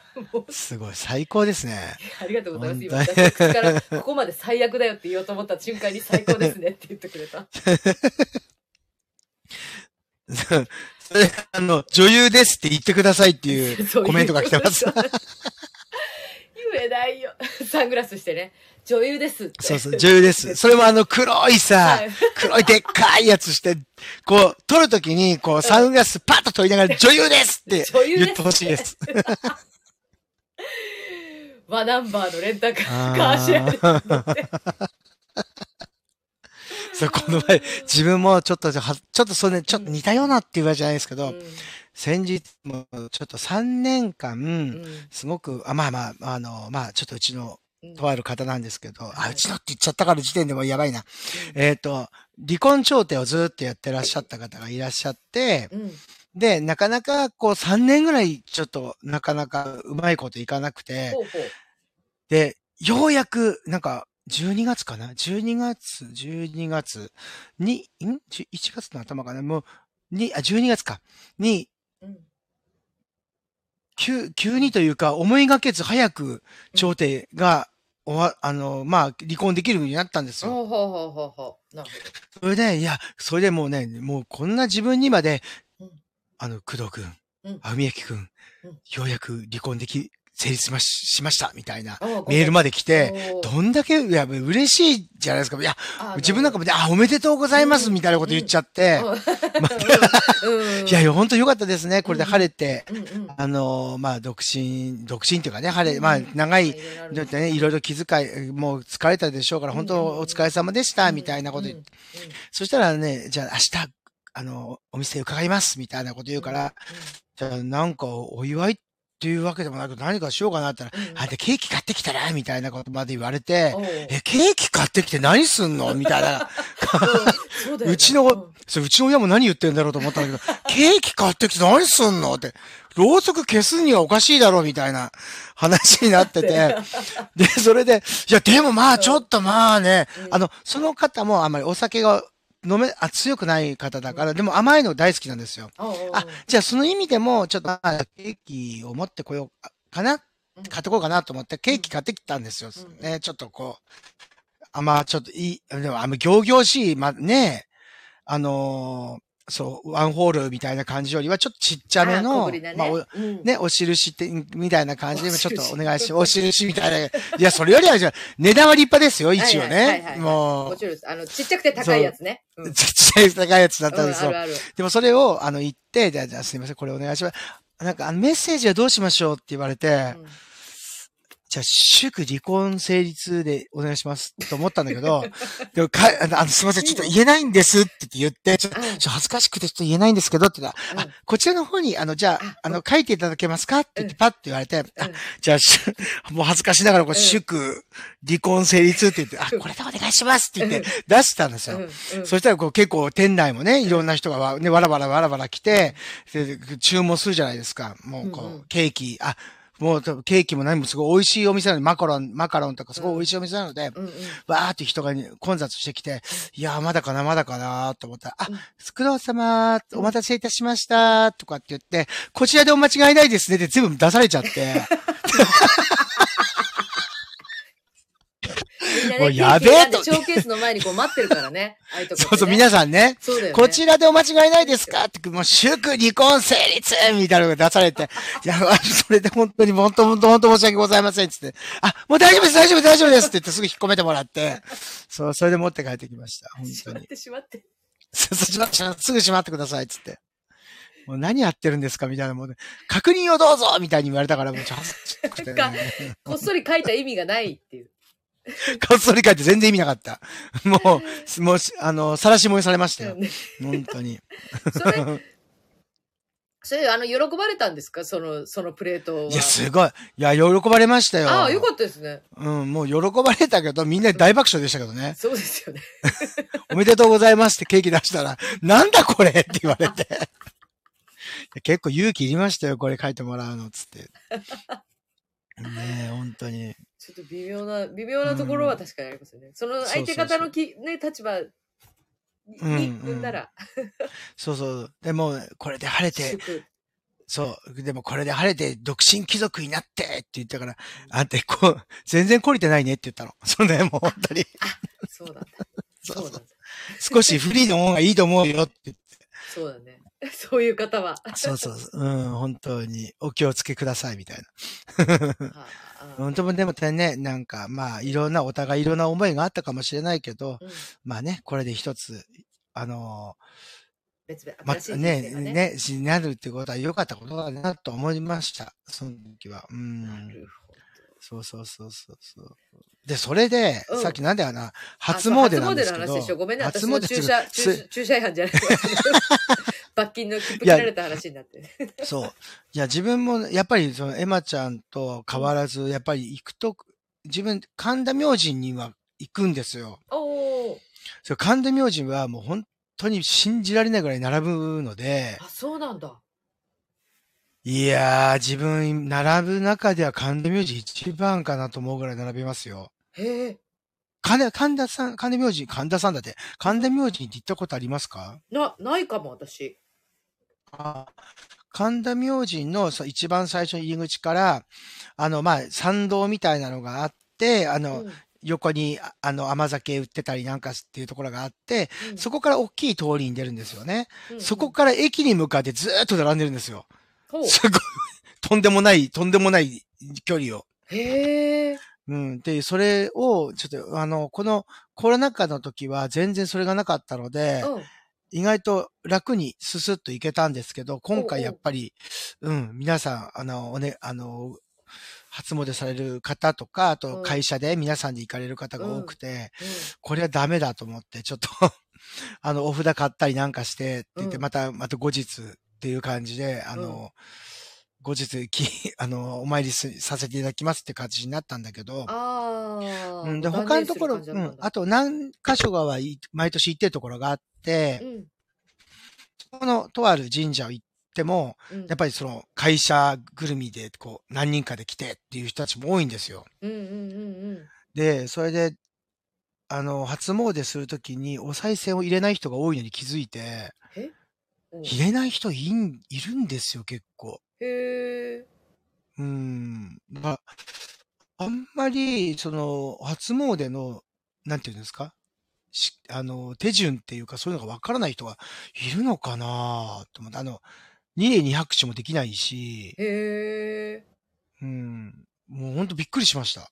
すごい、最高ですね。ありがとうございます。今、私からここまで最悪だよって言おうと思った瞬間に最高ですねって言ってくれた。それ女優ですって言ってくださいっていうコメントが来てます。言えないよ。サングラスしてね。女優ですって。そうそう、女優です。それも黒いさ、黒いでっかいやつして、こう、撮るときに、こう、サングラスパッと取りながら、女優ですって言ってほしいです。ワナンバーのレンタカー、カーシェアに乗って。そう、この前、自分もちょっとそれ、ちょっと似たようなって言われじゃないですけど、先日もちょっと3年間、すごく、ちょっとうちの、とある方なんですけど、うちのって言っちゃったから時点でもやばいな。離婚調停をずっとやってらっしゃった方がいらっしゃって、で、なかなかこう3年ぐらいちょっとなかなかうまいこといかなくて、で、ようやくなんか、12月かな ?12 月に、1月の頭かなもう、12月か。に、急にというか、思いがけず早く、調停が、離婚できるようになったんですよ。それで、それでもうね、もうこんな自分にまで、工藤くん、文明くん、ようやく離婚でき、成立しましたみたいなメールまで来て、どんだけ嬉しいじゃないですか。いや、自分なんかもおめでとうございますみたいなこと言っちゃって、いや、本当良かったですね。これで晴れて、独身というかね、晴れ、長い、いろいろ気遣い、もう疲れたでしょうから、本当お疲れ様でしたみたいなこと言って、そしたらね、じゃあ明日、お店伺いますみたいなこと言うから、じゃあなんかお祝いっていうわけでもなく何かしようかなって言ったら、で、ケーキ買ってきたらみたいなことまで言われて、ケーキ買ってきて何すんのみたいな。うちの親も何言ってんだろうと思ったんだけど、ケーキ買ってきて何すんのって、ろうそく消すにはおかしいだろうみたいな話になってて、で、それで、いや、でもまあちょっとまあね、その方もあんまりお酒が、強くない方だから、でも甘いの大好きなんですよ。じゃあその意味でも、ちょっとケーキを持ってこようかな、買ってこうかなと思って、ケーキ買ってきたんですよ。ね、ちょっとこう、ちょっといい、でも仰々しい、ね、そう、ワンホールみたいな感じよりは、ちょっとちっちゃめの、お印って、みたいな感じで、ちょっとお願いし、お印みたいな。いや、それよりは、じゃ値段は立派ですよ、一応ね。もちろん、ちっちゃくて高いやつね。ちっちゃい高いやつだったんですよ。でもそれを、言って、じゃあすいません、これお願いします。なんか、メッセージはどうしましょうって言われて、じゃあ、祝離婚成立でお願いしますと思ったんだけど、でもすいません、ちょっと言えないんですって言って、ちょっと恥ずかしくてちょっと言えないんですけどって言ったら、こちらの方に、じゃあ、書いていただけますかって言ってパッと言われて、じゃあ、もう恥ずかしながら、祝離婚成立って言って、これでお願いしますって言って出したんですよ。そしたら、結構店内もね、いろんな人がね、わらわら来て、注文するじゃないですか。もう、ケーキ、もうケーキも何もすごい美味しいお店なので、マカロンとかすごい美味しいお店なので、わーって人が混雑してきて、いやーまだかなと思ったら、苦労様、お待たせいたしました、とかって言って、こちらでお間違いないですねって全部出されちゃって。もうやべえと。ショーケースの前にこう待ってるからね。そうそう、皆さんね。こちらでお間違いないですかって、もう、祝離婚成立みたいなのが出されて、いや、それで本当申し訳ございませんって言って、もう大丈夫ですって言ってすぐ引っ込めてもらって、そう、それで持って帰ってきました。本当に。しまって。すぐしまってくださいって言って。もう何やってるんですかみたいな、もう確認をどうぞみたいに言われたから、もうちょっと、ね、こっそり書いた意味がないっていう。こっそり書いて全然意味なかった。もう、晒し燃えされましたよ。本当に。それ、喜ばれたんですかそのプレートは。いや、すごい。いや、喜ばれましたよ。ああ、よかったですね。うん、もう喜ばれたけど、みんな大爆笑でしたけどね。そうですよね。おめでとうございますってケーキ出したら、なんだこれって言われて。結構勇気いりましたよ、これ書いてもらうの、つって。ねえ、本当に。ちょっと微妙なところは確かにありますよね。うん、その相手方のね、立場、に組んだら、うんうん、そうそうでもこれで晴れてそうでもこれで晴れて独身貴族になってって言ったから、うん、あんたこう全然懲りてないねって言ったのそれで、ね、もう本当にそうなんだそうなんだ少しフリーの方がいいと思うよって言ってそうだねそういう方はそうそううん本当にお気をつけくださいみたいな本当もでもねなんかまあいろんなお互いいろんな思いがあったかもしれないけど、うん、まあねこれで一つ別々ねになるってことは良かったことだなと思いましたその時はうんなるほどそうでそれで、うん、さっきなんだよな初詣なんですけど初詣の話でしょごめんなさい私も駐車違反じゃない罰金の切符切られた話になってそう。いや、自分も、やっぱり、その、エマちゃんと変わらず、やっぱり行くと、自分、神田明神には行くんですよ。それ神田明神はもう本当に信じられないぐらい並ぶので。あ、そうなんだ。いやー、自分、並ぶ中では神田明神一番かなと思うぐらい並びますよ。へえ。神田さんだって、神田明神って行ったことありますか？ないかも、私。あ、神田明神の一番最初の入り口から、まあ、参道みたいなのがあって、うん、横に、甘酒売ってたりなんかっていうところがあって、うん、そこから大きい通りに出るんですよね。うんうん、そこから駅に向かってずーっと並んでるんですよ。うん、すごい、とんでもない距離を。へー。うん。で、それを、ちょっと、このコロナ禍の時は全然それがなかったので、うん意外と楽にススッといけたんですけど、今回やっぱり、うん、皆さん、初詣される方とか、あと会社で皆さんで行かれる方が多くて、うんうん、これはダメだと思って、ちょっと、お札買ったりなんかして、って言って、また後日っていう感じで、うん、後日お参りさせていただきますって感じになったんだけど、あうん、で他のところ、うん、あと何箇所かは毎年行ってるところがあって、うん、そこのとある神社を行っても、うん、やっぱりその会社ぐるみでこう何人かで来てっていう人たちも多いんですよ。うんうんうんうん、でそれで初詣するときにお賽銭を入れない人が多いのに気づいて、入れない人いるんですよ結構。へー。まあ、あんまり、その、初詣の、なんていうんですか手順っていうか、そういうのがわからない人がいるのかなと思って、二礼二拍手もできないし。へー。もうほんとびっくりしました。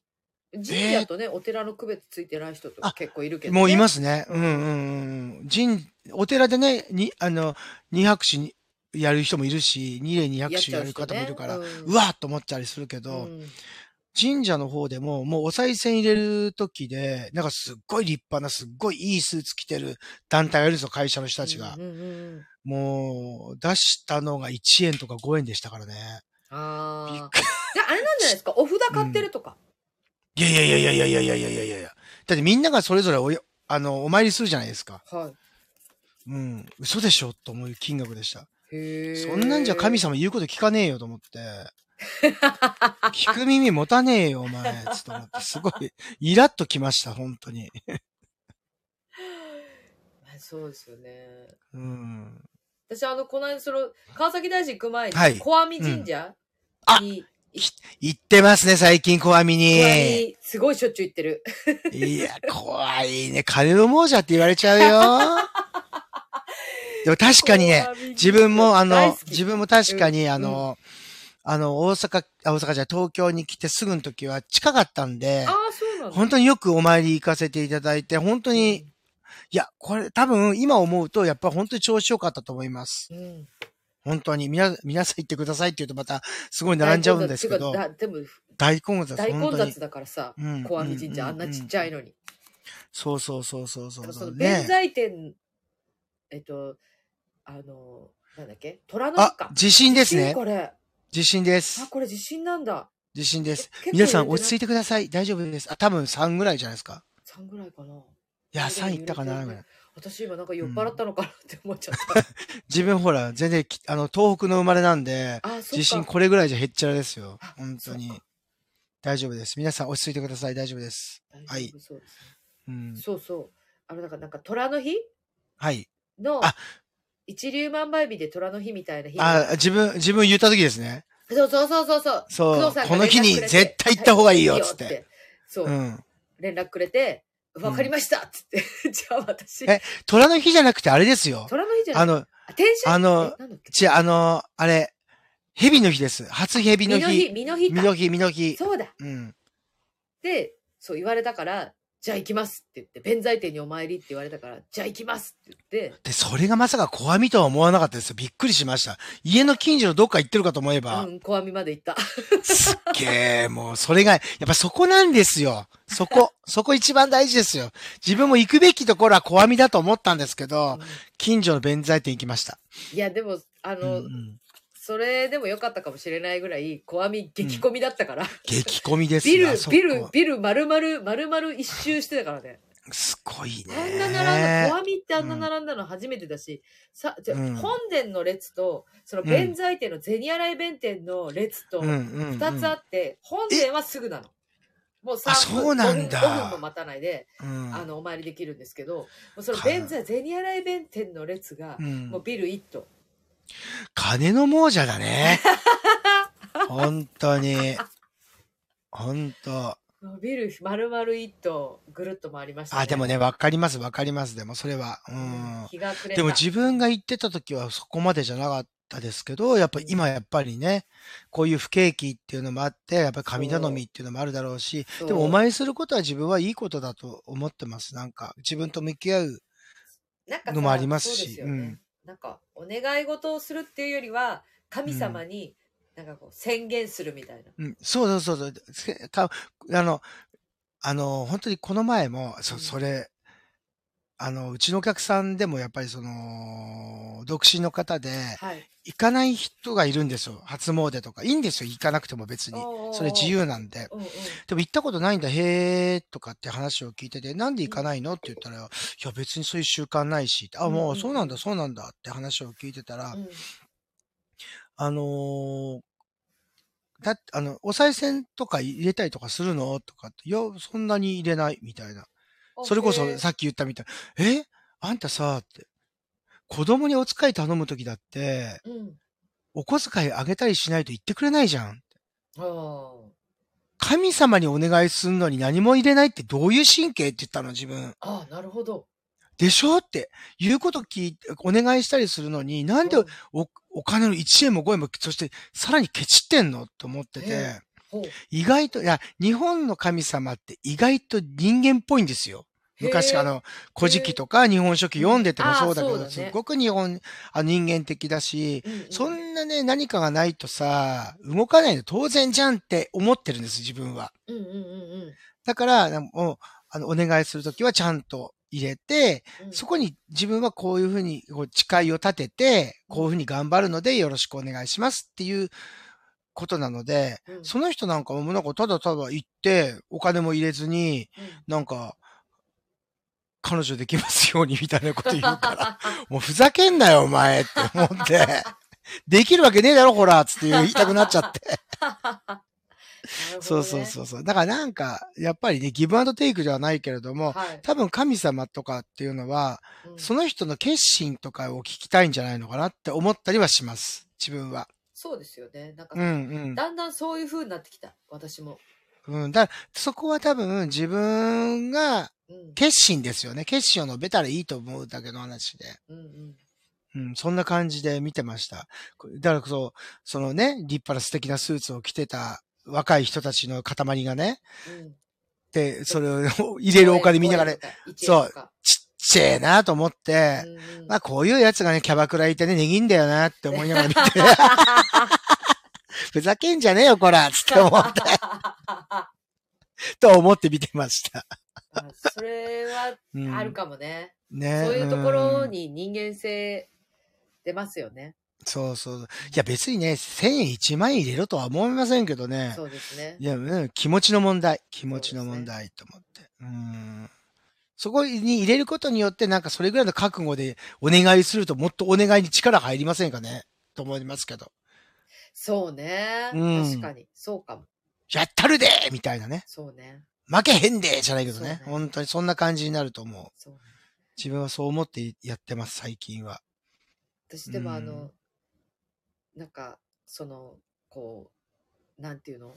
神社とね、お寺の区別ついてない人とか結構いるけどね。もういますね。お寺でね、二拍手に、やる人もいるし、二礼二拍手やる方もいるから、うわーっと思ったりするけど、神社の方でも、もうお賽銭入れる時で、なんかすっごい立派な、すっごいいいスーツ着てる団体がいるんですよ、会社の人たちが。もう、出したのが1円とか5円でしたからね。ああれなんじゃないですか、お札買ってるとか。いやいやいやいやいやいやいやいやいや。だってみんながそれぞれお参りするじゃないですか。はい。うん、嘘でしょと思う金額でした。そんなんじゃ神様言うこと聞かねえよと思って。聞く耳持たねえよ、お前。つと思って、すごい、イラッときました、本当に。そうですよね。うん。私、この間、川崎大師行く前に、小網神社に、うん、行ってますね、最近、小網に。小網、すごいしょっちゅう行ってる。いや、怖いね。金の亡者って言われちゃうよ。でも確かにね、自分も確かに大阪じゃ東京に来てすぐの時は近かったんで、本当によくお参り行かせていただいて、本当に、いや、これ多分今思うとやっぱ本当に調子良かったと思います。うん。本当に、皆さん行ってくださいって言うとまた、すごい並んじゃうんですけど。大混雑、大混雑だからさ、小網神社、あんなちっちゃいのに。そうそうそうそうそう。その弁財天、なんだっけ虎の日か。地震ですね。これ。地震です。あ、これ地震なんだ。地震です。皆さん落ち着いてください。大丈夫です。あ、多分3ぐらいじゃないですか。3ぐらいかな。いや、3いったかな。私今なんか酔っ払ったのかなって思っちゃった。自分ほら、全然、東北の生まれなんで、地震これぐらいじゃへっちゃらですよ。本当に。大丈夫です。皆さん落ち着いてください。大丈夫です。はい。そうですね。うん。そうそう。なんか虎の日？はい。の、一粒万倍日で虎の日みたいな日。あ、自分言った時ですね。そうそうそうそう。そう。この日に絶対行った方がいいよ、つって。そう。うん。連絡くれて、わかりましたっつって。じゃあ私。虎の日じゃなくてあれですよ。虎の日じゃなくて。天使あれ、蛇の日です。初蛇の日。身の日。そうだ。うん。で、そう言われたから、じゃあ行きますって言って、弁財天にお参りって言われたから、じゃあ行きますって言って。で、それがまさか小網とは思わなかったですよ。びっくりしました。家の近所のどっか行ってるかと思えば。うん、小網まで行った。すっげえ、もうそれが、やっぱそこなんですよ。そこ一番大事ですよ。自分も行くべきところは小網だと思ったんですけど、近所の弁財天行きました。いや、でも、それでも良かったかもしれないぐらい、小網激混みだったから。激混みですね。ビル丸々一周してたからね。すごいね。小網ってあんな並んだの初めてだし、本殿の列と、その弁財天の銭洗弁天の列と、二つあって、本殿はすぐなの。もう5分も待たないで、お参りできるんですけど、その銭洗弁天の列が、もうビル1棟。金の亡者だね。本当に。本当。ビル丸々一棟ぐるっと回りましたね。あ、でもね、わかります。でもそれは。でも自分が行ってた時はそこまでじゃなかったですけど、やっぱ今やっぱりね、こういう不景気っていうのもあって、やっぱり神頼みっていうのもあるだろうし、でもお参りすることは自分はいいことだと思ってます。なんか自分と向き合うのもありますし。なんかお願い事をするっていうよりは神様になんかこう宣言するみたいな。うん、そう。本当にこの前もそれうちのお客さんでもやっぱりその独身の方で行かない人がいるんですよ。初詣とかいいんですよ。行かなくても別にそれ自由なんで。でも行ったことないんだへーとかって話を聞いてて、なんで行かないのって言ったら、いや別にそういう習慣ないし、あ、もうそうなんだって話を聞いてたら、お賽銭とか入れたりとかするのとかって、いやそんなに入れないみたいな。それこそさっき言ったみたいな。あんたさ、って。子供にお使い頼むときだって、お小遣いあげたりしないと言ってくれないじゃん。神様にお願いするのに何も入れないってどういう神経って言ったの、自分。ああ、なるほど。でしょって、言うこと聞いて、お願いしたりするのに、なんでお金の1円も5円も、そしてさらにケチってんのと思ってて。意外と、いや、日本の神様って意外と人間っぽいんですよ。昔、古事記とか日本書紀読んでてもそうだけど、すごく人間的だし、そんなね、何かがないとさ、動かないの当然じゃんって思ってるんです、自分は。だから、お願いするときはちゃんと入れて、そこに自分はこういうふうに誓いを立てて、こういうふうに頑張るのでよろしくお願いしますっていうことなので、その人なんかもなんかただただ行って、お金も入れずに、なんか、彼女できますようにみたいなこと言うから、もうふざけんなよお前って思って、できるわけねえだろほらっつって言いたくなっちゃって。そう。だからなんか、やっぱりね、ギブアンドテイクではないけれども、多分神様とかっていうのは、その人の決心とかを聞きたいんじゃないのかなって思ったりはします、自分は。そうですよね。なんか、だんだんそういう風になってきた、私も。だから、そこは多分自分が決心ですよね。決心を述べたらいいと思うだけの話で。そんな感じで見てました。だからこそ、そのね、立派な素敵なスーツを着てた若い人たちの塊がね、で、それを入れるお金見ながら、そう、ちっちえなと思って、まあこういうやつがね、キャバクラいてね、ねぎんだよなって思いながら見て、ふざけんじゃねえよ、こらつって思って、と思って見てました。それはあるかもね。ね、そういうところに人間性出ますよね。そうそう。いや別にね、1000円1万円入れろとは思いませんけどね。そうですね。いや、うん、気持ちの問題。気持ちの問題と思って。そこに入れることによってなんかそれぐらいの覚悟でお願いするともっとお願いに力入りませんかねと思いますけど。そうね。確かに。そうかも。やったるでみたいなね。そうね。負けへんでじゃないけどね。本当にそんな感じになると思う。そうね。自分はそう思ってやってます、最近は。私でもなんか、その、こう、なんていうの？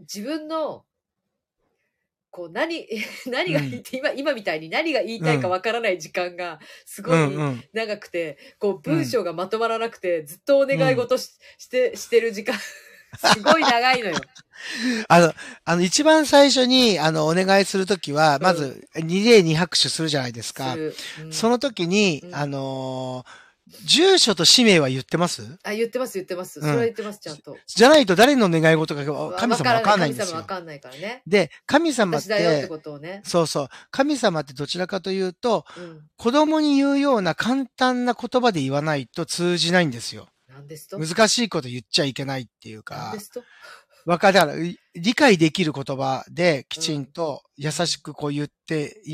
自分の、こう、何が言って、今みたいに何が言いたいかわからない時間がすごい長くて、こう、文章がまとまらなくて、ずっとお願い事してる時間、すごい長いのよ。一番最初に、お願いするときは、まず、二礼二拍手するじゃないですか。その時に、住所と氏名は言ってます？あ、言ってます、言ってます。それは言ってます、ちゃんと。じゃないと誰の願い事か神様わかんないんですよ。神様わかんないからね。で、神様って、私だよってことをね。そうそう。神様ってどちらかというと、子供に言うような簡単な言葉で言わないと通じないんですよ。なんですと？難しいこと言っちゃいけないっていうか。なんですと？だから、理解できる言葉できちんと優しくこう言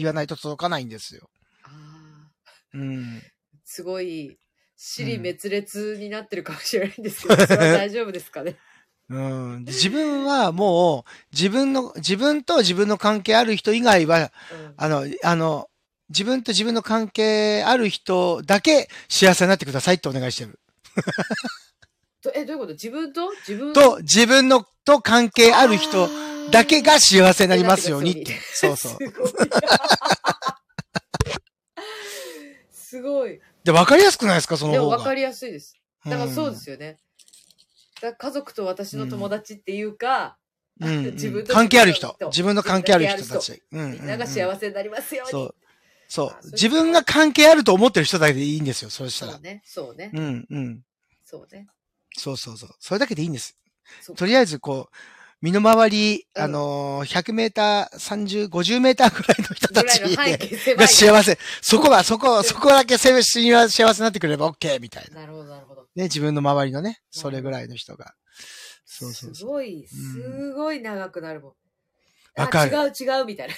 わないと届かないんですよ。ああ。うん。すごい。尻滅裂になってるかもしれないんですけど、それは大丈夫ですかね。自分はもう、自分と自分の関係ある人以外は、自分と自分の関係ある人だけ幸せになってくださいってお願いしてる。どういうこと？自分のと関係ある人だけが幸せになりますようにって。そうそう。すごい。で、わかりやすくないですか、その方が。でもわかりやすいです。だからそうですよね。だから家族と私の友達っていうか、自分と関係ある人。自分の関係ある人たち。みんなが幸せになりますように。そう。自分が関係あると思ってる人だけでいいんですよ、そうしたら。そうね。そうね。そうね。そうそうそう。それだけでいいんです。とりあえず、こう、身の回り、100メーター、30、50メーターくらいの人たちが幸せ。そこだけ幸せになってくれば OK みたいな。なるほど、なるほど。ね、自分の周りのね、それぐらいの人が。そうそう。すごい長くなるもん。わかる。違う、みたいな。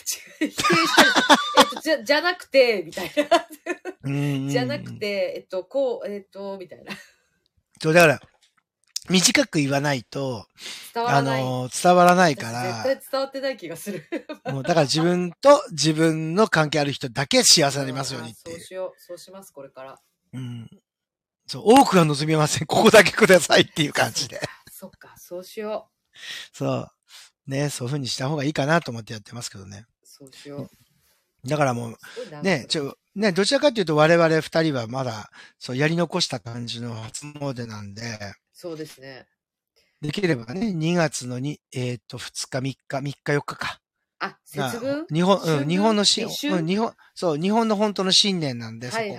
じゃなくて、みたいな。じゃなくて、こう、みたいな。そう、だから、短く言わないと、伝わらないから。絶対伝わってない気がする。もうだから自分と自分の関係ある人だけ幸せになりますようにっていう。そうしよう。そうします、これから。そう、多くは望みません。ここだけくださいっていう感じで。そっか、そうしよう。そう。ね、そういう風にした方がいいかなと思ってやってますけどね。そうしよう。だからもう、ね、どちらかというと我々二人はまだ、そう、やり残した感じの初詣なんで、そうですね。できればね、2月の2日、3日、4日か。あ、節分？日本の本当の新年なんで、そこが。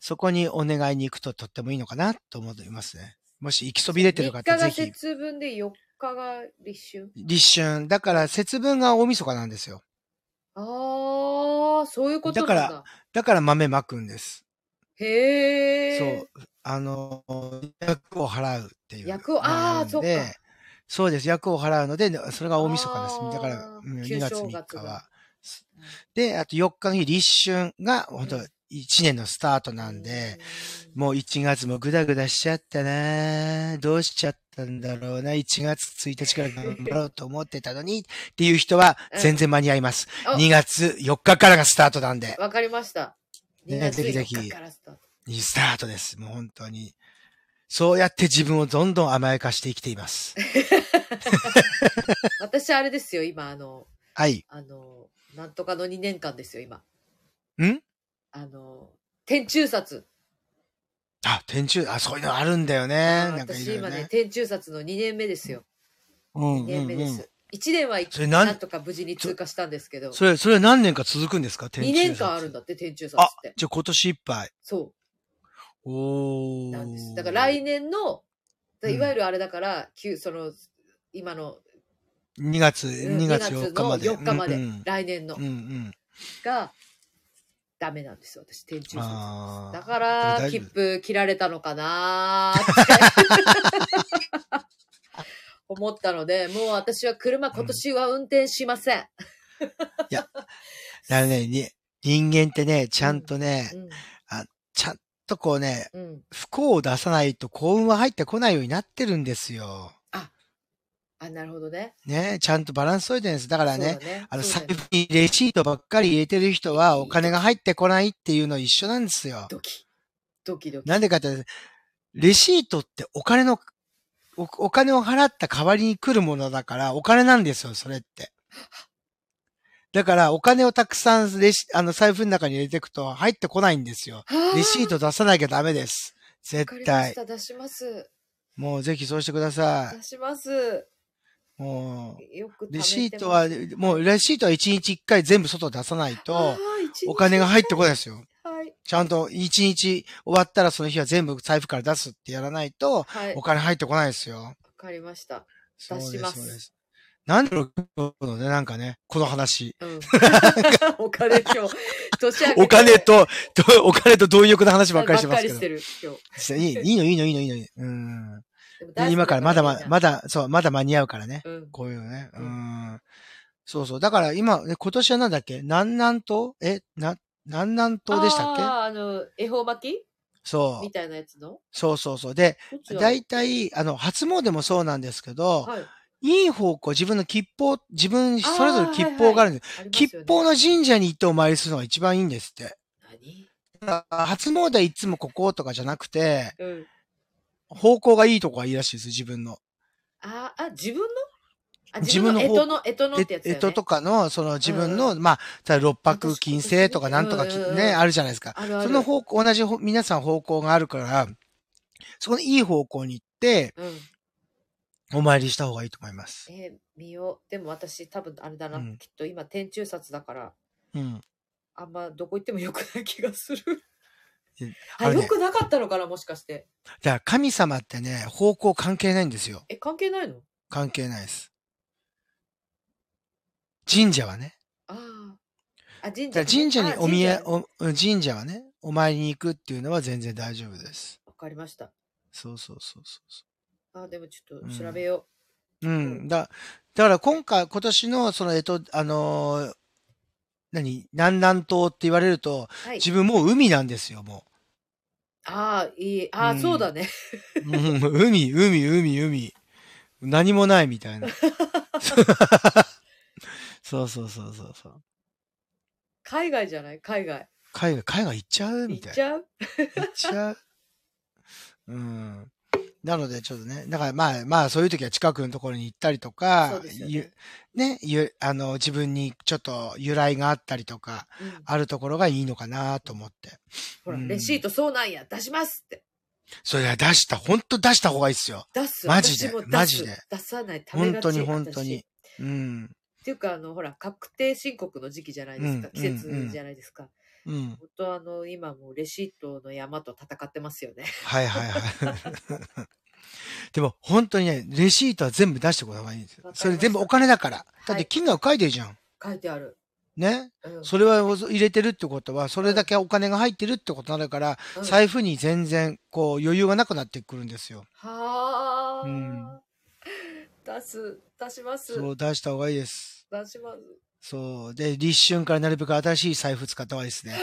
そこにお願いに行くととってもいいのかなと思いますね。もし行きそびれてる方ぜひ。3日が節分で4日が立春？立春。だから節分が大晦日なんですよ。ああ、そういうことなんだ。だから豆まくんです。へえ。そう。役を払うっていう。役を、ああ、そっか。そうです。役を払うので、それが大晦日です。だから、2月3日は。で、あと4日の日、立春が、本当1年のスタートなんで、もう1月もぐだぐだしちゃったな、どうしちゃったんだろうな、1月1日から頑張ろうと思ってたのに、っていう人は全然間に合います。2月4日からがスタートなんで。わかりました。2月4日からスタート。スタートです。もう本当に。そうやって自分をどんどん甘やかして生きています。私、あれですよ、今、はい。なんとかの2年間ですよ、今。ん？天中殺。あ、そういうのあるんだよね。なんかいろいろね。私、今ね、天中殺の2年目ですよ。2年目です。1年はなんとか無事に通過したんですけど。それ何年か続くんですか？天中札。2年間あるんだって、天中札って。あ、じゃあ今年いっぱい。そう。なんです。だから来年の、いわゆるあれだから、その、今の、2月4日まで。4日まで。うんうん、来年の。うんうん、が、ダメなんですよ、私、天中札。だから、切符切られたのかなーって。思ったので、もう私は車今年は運転しません。うん、いや、だね、人間ってね、ちゃんとね、うんうん、ちゃんとこうね、うん、不幸を出さないと幸運は入ってこないようになってるんですよ。なるほどね。ね、ちゃんとバランス取れてるんです。だからね、財布にレシートばっかり入れてる人はお金が入ってこないっていうの一緒なんですよ。ドキドキ。なんでかって、レシートってお金を払った代わりに来るものだから、お金なんですよ、それって。だから、お金をたくさん財布の中に入れていくと入ってこないんですよ。レシート出さなきゃダメです。絶対。出します。もうぜひそうしてください。出します。もう、レシートは1日1回全部外出さないと、お金が入ってこないですよ。ちゃんと一日終わったらその日は全部財布から出すってやらないと、お金入ってこないですよ。わかりました。出します。なんだろうね、なんかね、この話。うん、お金と、年明け。お金と貪欲な話ばっかりしてますけど。ばっかりしてる、今日。いいの。うん。今からまだ間に合うからね。うん、こういうのね。うん。そう。だから今年はなんだっけ、南南東でしたっけ？恵方巻き？そう。みたいなやつの？そう。で、大体、初詣もそうなんですけど、はい、いい方向、自分、それぞれ吉報があるんです。はいはい、吉報の神社に行ってお参りするのが一番いいんですって。初詣はいつもこことかじゃなくて、うん、方向がいいとこがいいらしいです、自分の。自分の？自分の干支のってやつだよね。干支とかの、その自分の、六白金星とかなんとかね、あるじゃないですか。その方向、同じ皆さん方向があるから、そこのいい方向に行って、お参りした方がいいと思います。見よう。でも私多分あれだな、きっと今天中札だから、あんまどこ行っても良くない気がする。良くなかったのかな、もしかして。だから神様ってね、方向関係ないんですよ。関係ないの？関係ないです。神社はね。神社に神社はね、お参りに行くっていうのは全然大丈夫です。わかりました。そう。でもちょっと調べよう。だから今年の、その、南南東って言われると、自分もう海なんですよ、もう。そうだね。海。何もないみたいな。そう。海外じゃない？海外行っちゃうみたいな。行っちゃう。うん。なので、ちょっとね、だからそういう時は近くのところに行ったりとか、自分にちょっと由来があったりとか、あるところがいいのかなと思って。ほら、レシートそうなんや、出しますって。それは出した方がいいっすよ。マジで。出さないために。本当に。うん。っていうか、ほら、確定申告の時期じゃないですか。季節じゃないですか。本当今もうレシートの山と戦ってますよね。はい。でも、本当にね、レシートは全部出しておくのがいいんですよ。それ全部お金だから。だって金額書いてるじゃん。書いてある。ね。それは入れてるってことは、それだけお金が入ってるってことになるから、財布に全然、こう、余裕がなくなってくるんですよ。出します。そう、出した方がいいです。出します。そう。で、立春からなるべく新しい財布使った方がいいですね。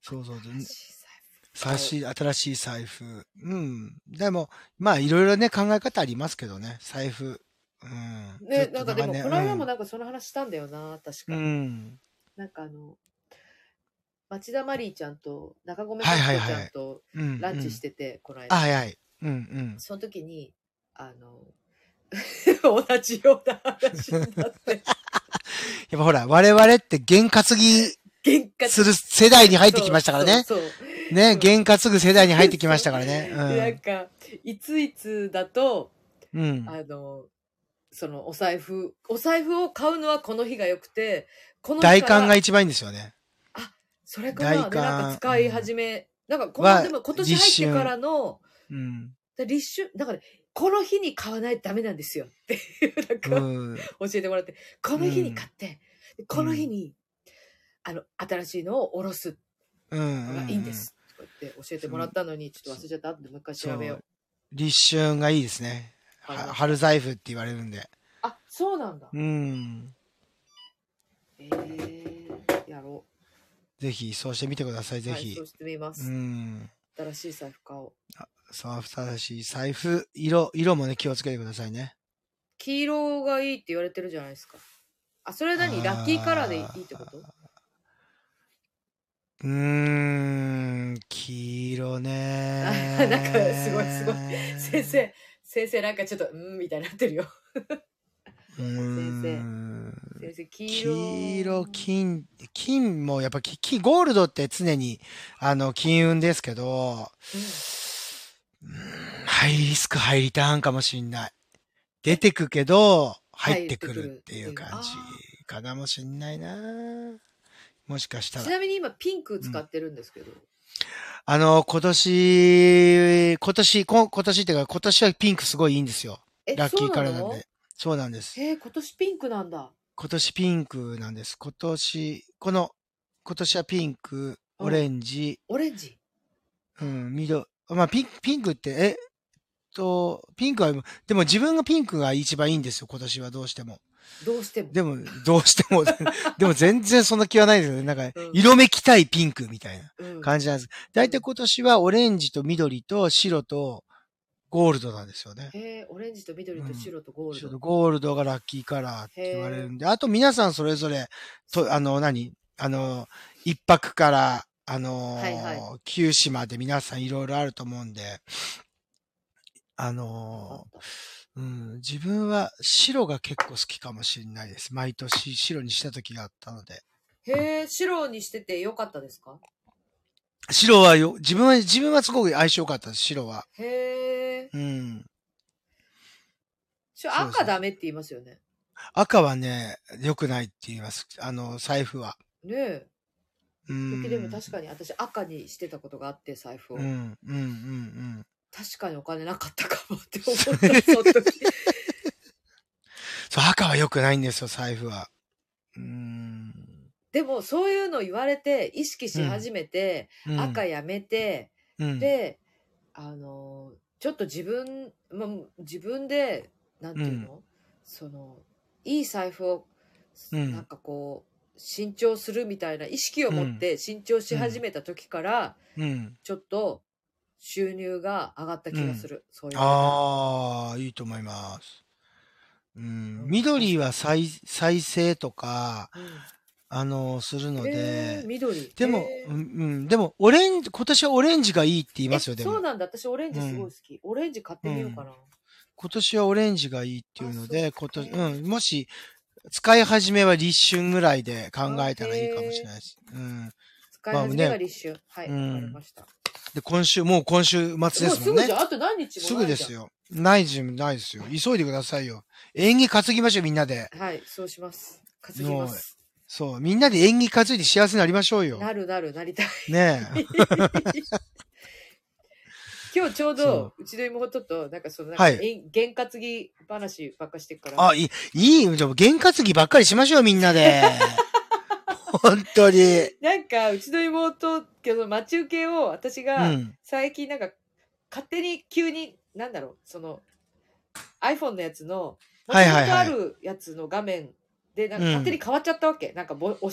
そう。新しい財布。でも、いろいろね、考え方ありますけどね、財布。ね、なんかでも、この間もなんかその話したんだよな、確か。なんか町田マリーちゃんと中込哲子ちゃんとランチしてて、この間。その時に、同じような話になって。やっぱほら、我々って験担ぎする世代に入ってきましたからね。そう。ね、験担ぐ世代に入ってきましたからね。うん、なんか、いついつだと、うん、そのお財布を買うのはこの日が良くて、この日から大寒が一番いいんですよね。あ、それからなんか使い始め、うん、なんかでも今年入ってからの、うん、立春、だから、この日に買わないとダメなんですよっていうなんか、うん、教えてもらって、この日に買って、うん、この日に、新しいのをおろすのがいいんです。うんうん、とかって教えてもらったのに、ちょっと忘れちゃった。後でもう一回調べよう。立春がいいですね。春財布って言われるんで。あ、そうなんだ。うん。やろう。ぜひ、そうしてみてください、ぜひ。はい、そうしてみます。うん。新しい財布買おう。そう、新しい財布、色もね、気をつけてくださいね。黄色がいいって言われてるじゃないですか。あ、それ何？ラッキーカラーでいいってこと？黄色ねー。なんか、すごい。先生、なんかちょっと、みたいになってるよ。先生、黄色、金もやっぱゴールドって常に、金運ですけど、ハイリスク、ハイリターンかもしんない。出てくけど、入ってくるっていう感じかなもしんないな。もしかしたら。ちなみに今ピンク使ってるんですけど。今年っていうか今年はピンクすごいいいんですよ。ラッキーカラーなんで。そうなんです。今年ピンクなんだ。今年ピンクなんです。今年はピンク、オレンジ。オレンジ？うん、緑。まあ、ピンクって、ピンクは、でも自分がピンクが一番いいんですよ、今年はどうしても。でも、でも全然そんな気はないですよね。なんか、色めきたいピンクみたいな感じなんです。だいたい今年はオレンジと緑と白とゴールドなんですよね。オレンジと緑と白とゴールド。ゴールドがラッキーカラーって言われるんで、あと皆さんそれぞれ、一泊から、はいはい、九州まで皆さんいろいろあると思うんで、自分は白が結構好きかもしれないです。毎年白にした時があったので。へえ、白にしててよかったですか？白は自分はすごく相性良かったです、白は。へえ。うん。赤ダメって言いますよね。赤はね、良くないって言います。財布は。ねえ。でも確かに私赤にしてたことがあって財布を、確かにお金なかったかもって思ったその時そう赤は良くないんですよ財布は。でもそういうの言われて意識し始めて、赤やめて、でちょっと自分でなんていうの、そのいい財布をなんかこう、新調するみたいな意識を持って新調し始めた時から、ちょっと収入が上がった気がする。そういう。ああ、いいと思います。緑は再生とか、するので。緑。でも、でも、今年はオレンジがいいって言いますよ、でも。そうなんだ。私オレンジすごい好き。オレンジ買ってみようかな。今年はオレンジがいいっていうので、今年、もし、使い始めは立春ぐらいで考えたらいいかもしれないし。使い始めが立春。はい、わかりました。で、今週末ですもんね。もうすぐじゃん。あと何日も。すぐですよ。ないですよ。急いでくださいよ。縁起担ぎましょう、みんなで。はい、そうします。担ぎます。そう、みんなで縁起担いで幸せになりましょうよ。なりたい。ねえ。今日ちょうど、うちの妹と、なんか験担ぎ話ばっかしてるから。あ、いい、じゃあ、験担ぎばっかりしましょう、みんなで。本当に。なんか、うちの妹、待ち受けを、私が、最近、なんか、勝手に、急に、なんだろう、iPhone のやつの、あるやつの画面で、なんか、勝手に変わっちゃったわけ。なんか、長押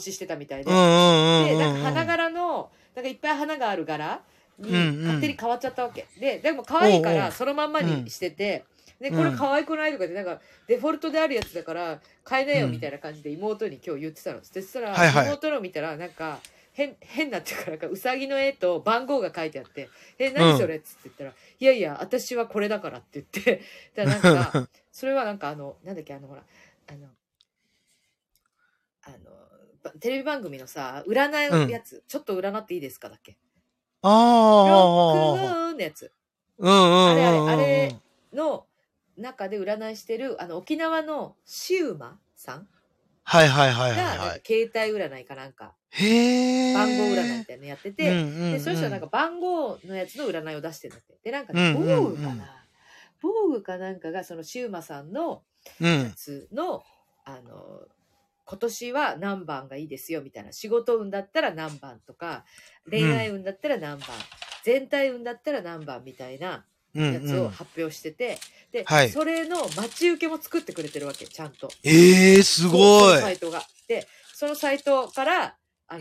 ししてたみたいで。で、なんか、花柄の、なんか、いっぱい花がある柄。勝手に変わっちゃったわけで、でも可愛いからそのまんまにしてて、でこれ可愛くないとかで、なんかデフォルトであるやつだから買えないよみたいな感じで妹に今日言ってたの。そしたら妹の見たらなんか変なっていうか、なんかうさぎの絵と番号が書いてあって「何それ？」っつって言ったら「いやいや私はこれだから」って言って、だからなんかそれはなんかなんだっけ、ほらテレビ番組のさ、占いのやつ、ちょっと占っていいですかだっけ。ロックのやつ。あれの中で占いしてる、沖縄のシウマさん。はいはいはいはい、はい。携帯占いかなんか。へぇー。番号占いみたいなのやってて、うんうんうん、で、そういう人はなんか番号のやつの占いを出してるんだって。で、なんか、ね、防具かな、防具かなんかが、そのシウマさんのやつの、今年は何番がいいですよみたいな、仕事運だったら何番とか、恋愛運だったら何番、全体運だったら何番みたいなやつを発表してて、で、はい、それの待ち受けも作ってくれてるわけ、ちゃんと。すごい。そのサイトが。で、そのサイトから、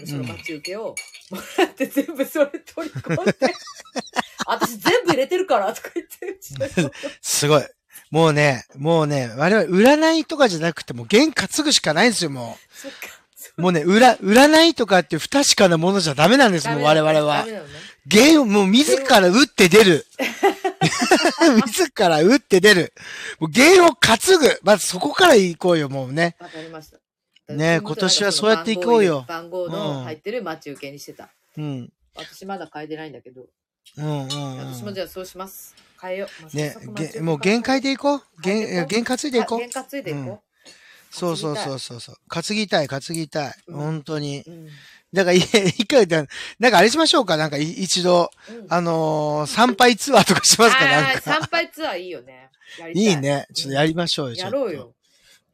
その待ち受けをもらって全部それ取り込んで、私全部入れてるからとか言って。すごい。もうね、我々、占いとかじゃなくて、もう験担ぐしかないんですよ、もう。そっか。もうね、占いとかっていう不確かなものじゃダメなんです、もう我々は。験を、もう自ら打って出る。自ら打って出る。もう験を担ぐ。まずそこから行こうよ、もうね。わかりました。ね、今年はそうやって行こうよ。番号の入ってる待ち受けにしてた。うん。私まだ変えてないんだけど。私もじゃあそうします。変えよう。ね、もう限界でいこう。限担いでいこう。限担いでいこう。そう。担ぎたい。うん、本当に。うん、だから一回だ、なんかあれしましょうか。なんか一度、参拝ツアーとかしますか。なんか参拝ツアーいいよね。やりたい。いいね。ちょっとやりましょうよ。やろうよ。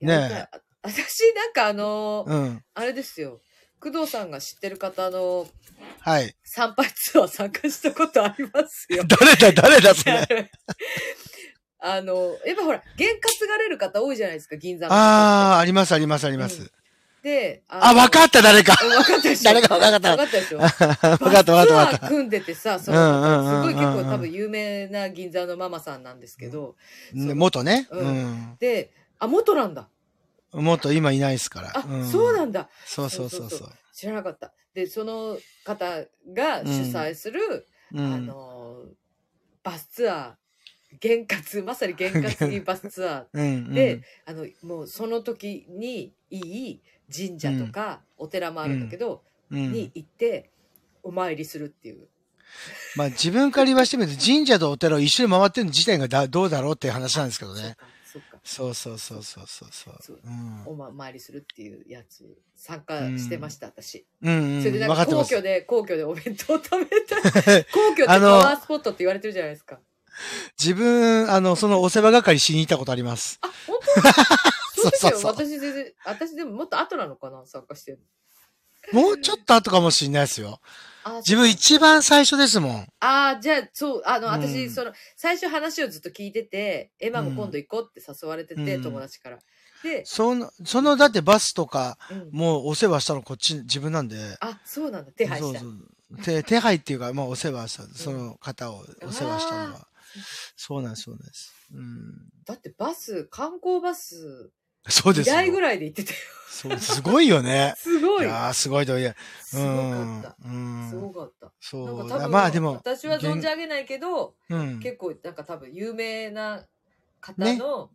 ねえ。私なんかあれですよ。工藤さんが知ってる方の、はい。参拝ツアー参加したことありますよ。誰だそれ。やっぱほら、験担がれる方多いじゃないですか、銀座の。あります、うん。で、わかったでしょ。ツアー組んでてさ、その、すごい結構多分有名な銀座のママさんなんですけど。元ね。うん。で、元なんだ。元、今いないですから。そうなんだ。そう。知らなかった。で、その方が主催する、バスツアー。験担、まさに験担にバスツアーで、もうその時にいい神社とかお寺もあるんだけど、に行ってお参りするっていう。まあ自分から言わしてみると、神社とお寺を一緒に回ってる時点がどうだろうっていう話なんですけどね。そう。お参りするっていうやつ、参加してました、私。それでなんか皇居でお弁当を食べたい。皇居ってパワースポットって言われてるじゃないですか。自分、そのお世話係しに行ったことあります。あ、本当ですよ。そう。私でももっと後なのかな、参加してる。もうちょっと後かもしれないですよ。自分一番最初ですもん。じゃあ、そう、私、最初話をずっと聞いてて、エマも今度行こうって誘われてて、友達から。で、その、だってバスとか、もうお世話したのこっち、自分なんで。そうなんだ、手配した。手配っていうか、まあお世話した、その方をお世話したのは。そうなんです。だってバス、観光バス、そうです。2台ぐらいで行ってたよ。そう、すごいよね。すごい。すごいといえ。すごかった。そう。まあでも。私は存じ上げないけど、結構なんか多分有名な方の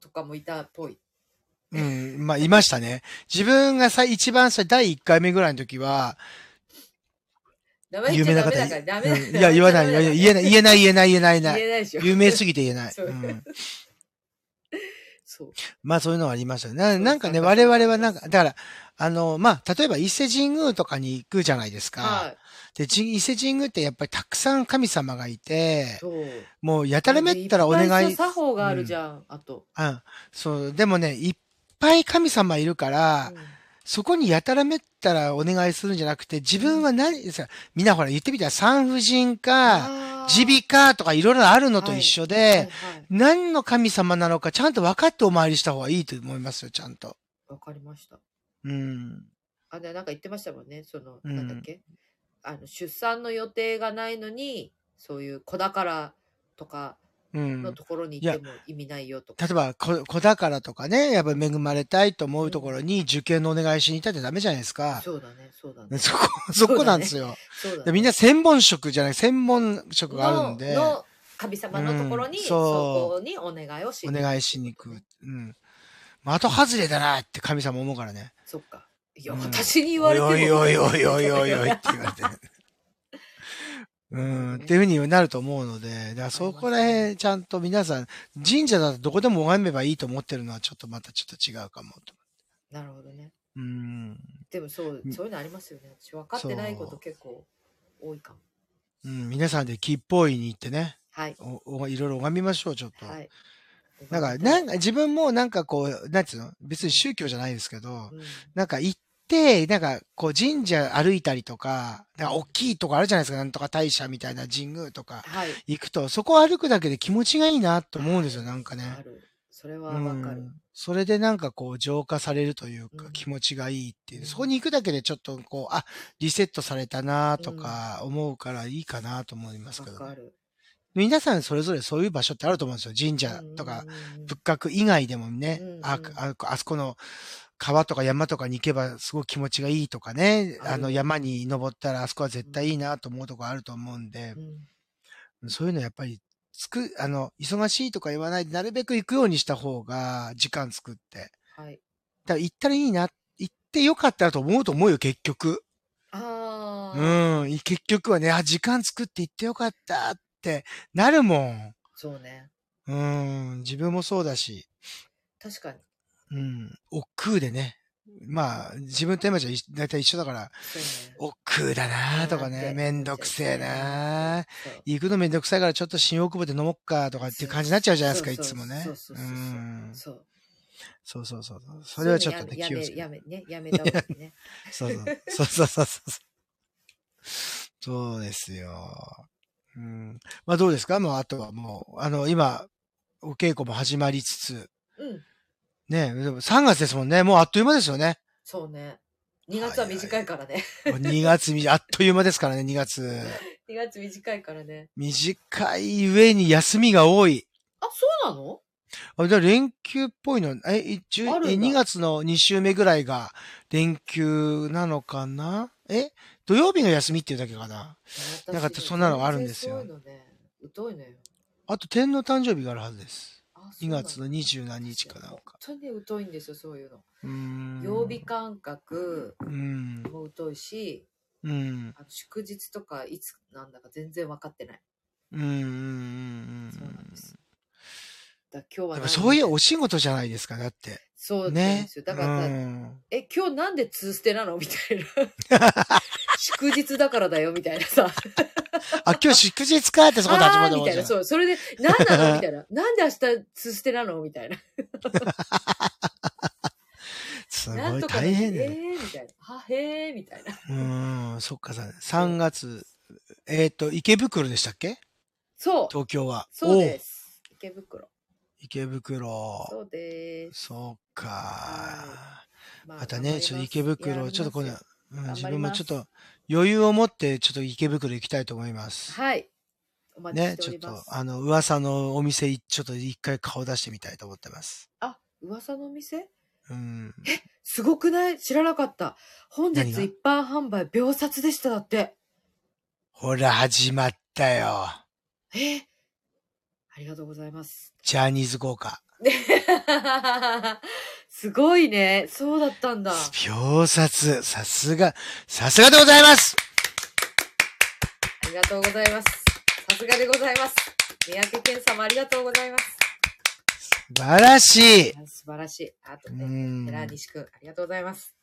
とかもいたっぽい。まあいましたね。自分が一番最初、第1回目ぐらいの時は、有名な方に。いや、言えない。有名すぎて言えない。まあそういうのはありますよね。なんかね、我々はなんか、だから、まあ、例えば伊勢神宮とかに行くじゃないですか。で、伊勢神宮ってやっぱりたくさん神様がいて、もうやたらめったらお願い。作法があるじゃん、あと。そう、でもね、いっぱい神様いるから、そこにやたらめったらお願いするんじゃなくて、自分はみんなほら言ってみたら産婦人科、耳鼻科とかいろいろあるのと一緒で、何の神様なのかちゃんと分かってお参りした方がいいと思いますよ、ちゃんと。わかりました。なんか言ってましたもんね、なんだっけ、出産の予定がないのに、そういう子宝とか、のところに行っても意味ないよとか。例えば、子宝とかね、やっぱり恵まれたいと思うところに受験のお願いしに行ったってダメじゃないですか。そうだね。そこなんですよ。みんな専門職があるんで。の神様のところに、そこにお願いをしに行く。お願いしに行く。的外れだなって神様思うからね。そっか。いや、私に言われても。おいおいおいおいおいおいって言われて。っていうふうになると思うので、だからそこら辺ちゃんと皆さん、神社だとどこでも拝めばいいと思ってるのはちょっとまたちょっと違うかもと。なるほどね。でもそういうのありますよね。私分かってないこと結構多いかも。皆さんで吉報院に行ってね。はい。いろいろ拝みましょう、ちょっと。はい。なんか自分もなんかこう、なんていうの？別に宗教じゃないですけど、なんか行って、で、なんか、こう、神社歩いたりとか、大きいとこあるじゃないですか、なんとか大社みたいな神宮とか、行くと、そこを歩くだけで気持ちがいいなと思うんですよ、なんかね。ある。それはわかる。それでなんかこう、浄化されるというか、気持ちがいいっていう、そこに行くだけでちょっとこう、あ、リセットされたなとか思うからいいかなと思いますけど。わかる。皆さんそれぞれそういう場所ってあると思うんですよ。神社とか仏閣以外でもね、あそこの川とか山とかに行けばすごく気持ちがいいとかね、山に登ったらあそこは絶対いいなと思うとこあると思うんで、そういうのやっぱり忙しいとか言わないでなるべく行くようにした方が時間作って。はい。だから行ったらいいな、行ってよかったらと思うと思うよ、結局。結局はね、時間作って行ってよかったってなるもん。そうね。自分もそうだし。確かに。億劫でね。まあ、自分と今じゃだいたい一緒だから、億劫だなとかね、めんどくせえな行くのめんどくさいからちょっと新大久保で飲もっかとかっていう感じになっちゃうじゃないですか、いつもね。そう。それはちょっとね、気をつけて。やめた方がいいね。そうですよ。まあどうですか？もうあとはもう、今、お稽古も始まりつつ。ねえ、でも3月ですもんね。もうあっという間ですよね。そうね。2月は短いからね。2月、あっという間ですからね、2月。2月短いからね。短い上に休みが多い。あ、そうなの？あ、じゃあ連休っぽいの。2月の2週目ぐらいが連休なのかな？土曜日の休みっていうだけかな。なんかそんなのがあるんですよ。疎いのよ。あと天皇誕生日があるはずです。2月の20何日かなんか。本当に疎いんですよ、そういうの。曜日感覚も疎いし、祝日とかいつなんだか全然分かってない。そうなんです。だ今日はそういうお仕事じゃないですか、だって。そうですよ。だから、今日なんでツーステなのみたいな。祝日だからだよ、みたいなさ。あ、今日祝日かってそこで始まるみたいな。そう。それで、なんなのみたいな。なんで明日、ツーステなのみたいな。すごい大変だよ。みたいな。はへー、みたいな。そっかさ、3月、池袋でしたっけ？そう。東京は。そうです。池袋。そうです。そうか。またね、ちょっと池袋、ちょっとこれ、自分もちょっと余裕を持ってちょっと池袋行きたいと思います。はい。お待ちしております。ね、ちょっと噂のお店ちょっと一回顔出してみたいと思ってます。あ、噂のお店？すごくない？知らなかった。本日一般販売秒殺でしただって。ほら始まったよ。ありがとうございます。ジャニーズ豪華。すごいね。そうだったんだ。秒殺。さすがでございます。ありがとうございます。さすがでございます。三宅健様ありがとうございます。素晴らしい。素晴らしい。あとね、寺西くん、ありがとうございます。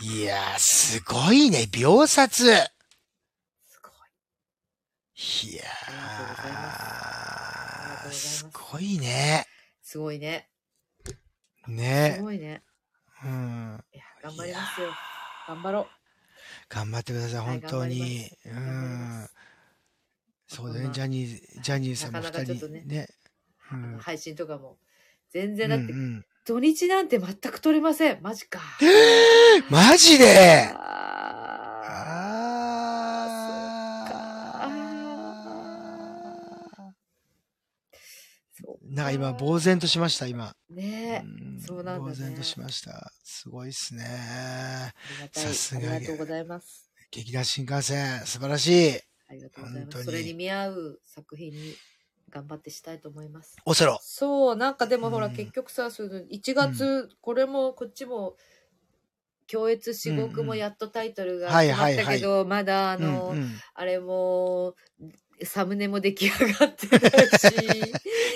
いやー、すごいね。秒殺。すごい。いやー、すごいね。すごいね。ねえ。すごいね。いや、頑張りますよ。頑張ろう。頑張ってください、本当に。そうだね、ジャニーさんも2人ね。配信とかも。全然だって、土日なんて全く取れません。マジか。マジでなんか今、呆然としました、今。ねえ。そうなんですね。呆然としました。すごいっすね。さすがに。ありがとうございます。劇団新幹線、素晴らしい。ありがとうございます。それに見合う作品に頑張ってしたいと思います。オセロ。そう、なんかでもほら、結局さ、1月、これもこっちも、共越至極もやっとタイトルが決まったけど、はいはいはい、まだうんうん、あれもサムネも出来上がってないし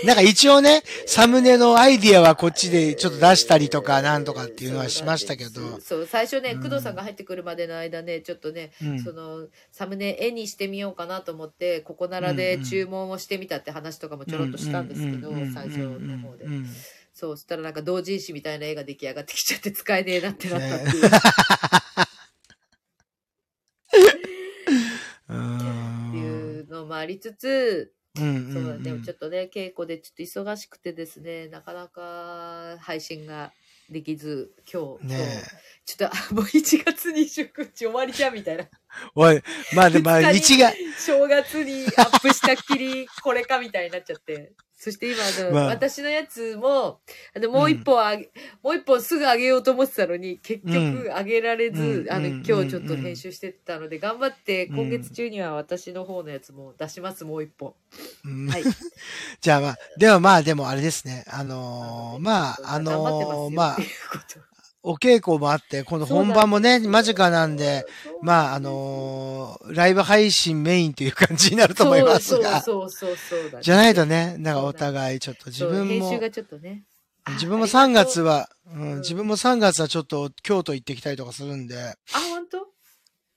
なんか一応ねサムネのアイディアはこっちでちょっと出したりとかなんとかっていうのはしましたけど、そう最初ね、工藤さんが入ってくるまでの間ねちょっとね、そのサムネ絵にしてみようかなと思ってここならで注文をしてみたって話とかもちょろっとしたんですけど、最初の方で、そうしたらなんか同人誌みたいな絵が出来上がってきちゃって使えねえなってなったっていう、まあ、ありつつ、そうでもちょっとね稽古でちょっと忙しくてですね、なかなか配信ができず今日ちょっともう1月29日終わりじゃんみたいな。おい、まあでも1月正月にアップしたっきりこれかみたいになっちゃって。そして今私のやつももう一本もう一本すぐ上げようと思ってたのに結局上げられず、今日ちょっと編集してたので頑張って今月中には私の方のやつも出します、もう一本、はい。じゃあまあでもあれですね、お稽古もあって、この本番もね、間近なんで、まあ、ライブ配信メインという感じになると思いますが。そうだね、じゃないとね、なんかお互いちょっと自分も、編集がちょっとね、自分も3月はちょっと京都行ってきたりとかするんで。あ、本当？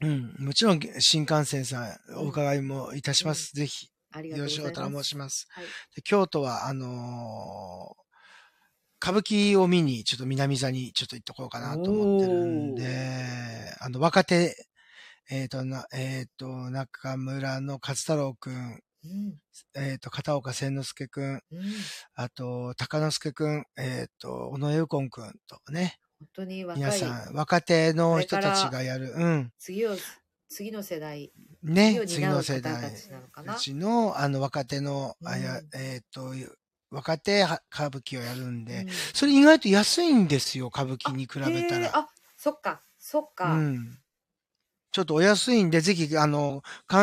うん、もちろん新幹線さんお伺いもいたします。ぜひ、よろしくお頼申します。はい、で京都は、歌舞伎を見に、ちょっと南座にちょっと行ってこようかなと思ってるんで、若手、中村の勝太郎くん、片岡千之助くん、あと、高之助くん、小野右近くんとね、本当に皆さん、若手の人たちがやる、次の世代。ね、次の世代うちの、若手の、若手歌舞伎をやるんで、それ意外と安いんですよ、歌舞伎に比べたら。あ、そっか。うん。ちょっとお安いんで、ぜひ、関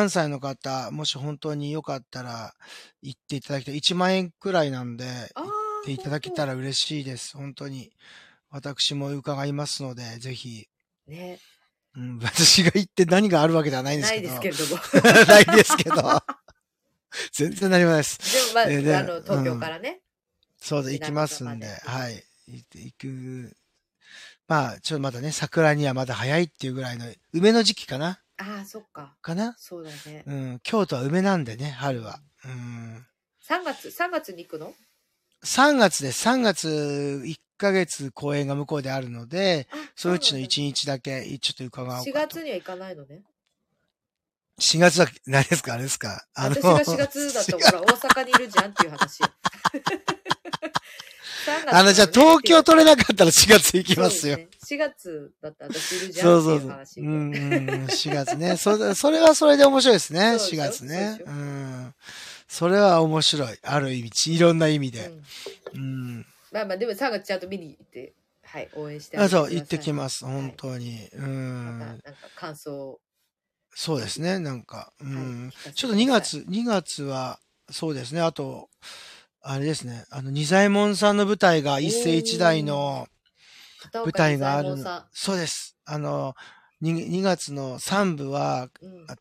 西の方、もし本当によかったら、行っていただきたい。1万円くらいなんで、行っていただけたら嬉しいです。本当に。私も伺いますので、ぜひ。ね。うん、私が行って何があるわけではないんですけど。ないですけど。全然なります。でもまあ、東京からね。そうで行きますんで、はい。行く。まあ、ちょっとまだね、桜にはまだ早いっていうぐらいの、梅の時期かな。ああ、そっか。かな？そうだね。うん。京都は梅なんでね、春は。うん。3月に行くの？3月です。3月1ヶ月公演が向こうであるので、そのうちの1日だけ、ちょっと伺おうかと。4月には行かないのね。4月は、何ですかあれですか私が4月だと、ほら、大阪にいるじゃんっていう話。じゃあ東京取れなかったら4月行きますよ。4月だったら私いるじゃんっていう話。4月ね。それはそれで面白いですね。4月ね。それは面白い。ある意味、いろんな意味で。まあまあ、でも3月ちゃんと見に行って、はい、応援してあげてください。そう、行ってきます。本当に。なんか感想を。そうですね、なんか。ちょっと2月は、そうですね、あと、あれですね、仁左衛門さんの舞台が、一世一代の舞台がある。そうです。2月の3部は、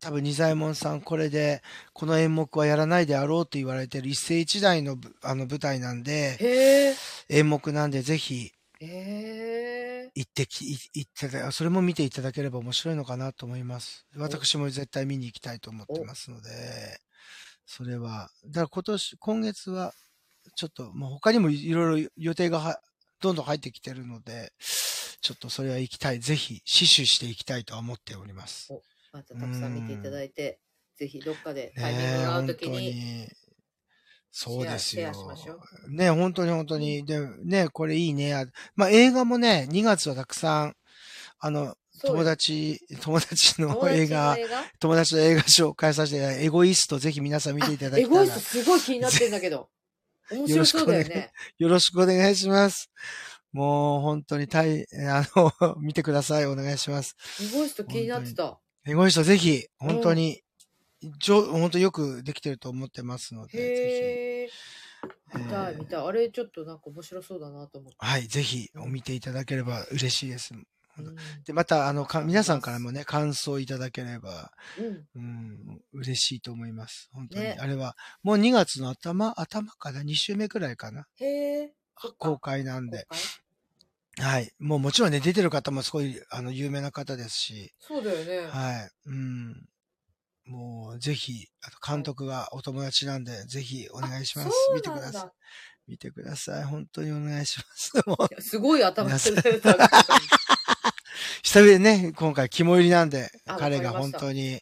多分仁左衛門さん、これで、この演目はやらないであろうと言われてる一世一代の舞台なんで、演目なんで、ぜひ、それも見ていただければ面白いのかなと思います。私も絶対見に行きたいと思ってますので、それは、だから今月は、ちょっと、まあ、他にもいろいろ予定がどんどん入ってきてるので、ちょっとそれは行きたい、ぜひ、死守していきたいとは思っております。またたくさん見ていただいて、ぜひどっかでタイミングが合うときに。そうですよ。ね、本当に。で、ね、これいいね。まあ、映画もね、2月はたくさん、友達の映画紹介させて、エゴイストぜひ皆さん見ていただきたい。エゴイストすごい気になってんだけど。面白そうだよね。よろしくお願いします。もう、本当に見てください。お願いします。エゴイスト気になってた。エゴイストぜひ、本当に。本当よくできてると思ってますので。見たい。あれちょっとなんか面白そうだなと思って。はい、ぜひ見ていただければ嬉しいです。で、また、皆さんからもね、感想いただければ、嬉しいと思います。本当に。ね、あれは、もう2月の頭かな ?2 週目くらいかな。へー。公開なんで。はい。もうもちろんね、出てる方もすごい、有名な方ですし。そうだよね。はい。もう、ぜひ、監督がお友達なんで、ぜひお願いします。見てください。見てください。本当にお願いします。すごい頭してる。久々にね、今回肝入りなんで、彼が本当に、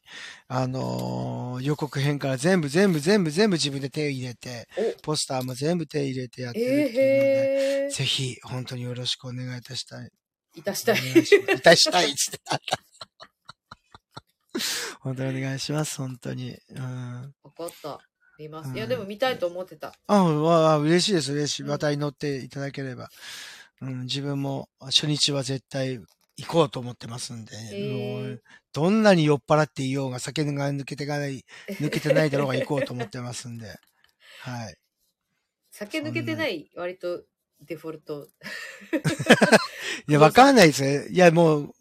予告編から全部自分で手を入れて、ポスターも全部手入れてやってるっていうので、ぜひ、本当によろしくお願いいたしたい。いたしたいってなった。本当にお願いします、本当に。分かった。見ます。いや、でも見たいと思ってた。嬉しいです、嬉しい。またに乗っていただければ。自分も初日は絶対行こうと思ってますんで、どんなに酔っ払っていようが酒が抜けてないだろうが行こうと思ってますんで、はい。酒抜けてない割とデフォルト。いや、わかんないですね。いや、もう、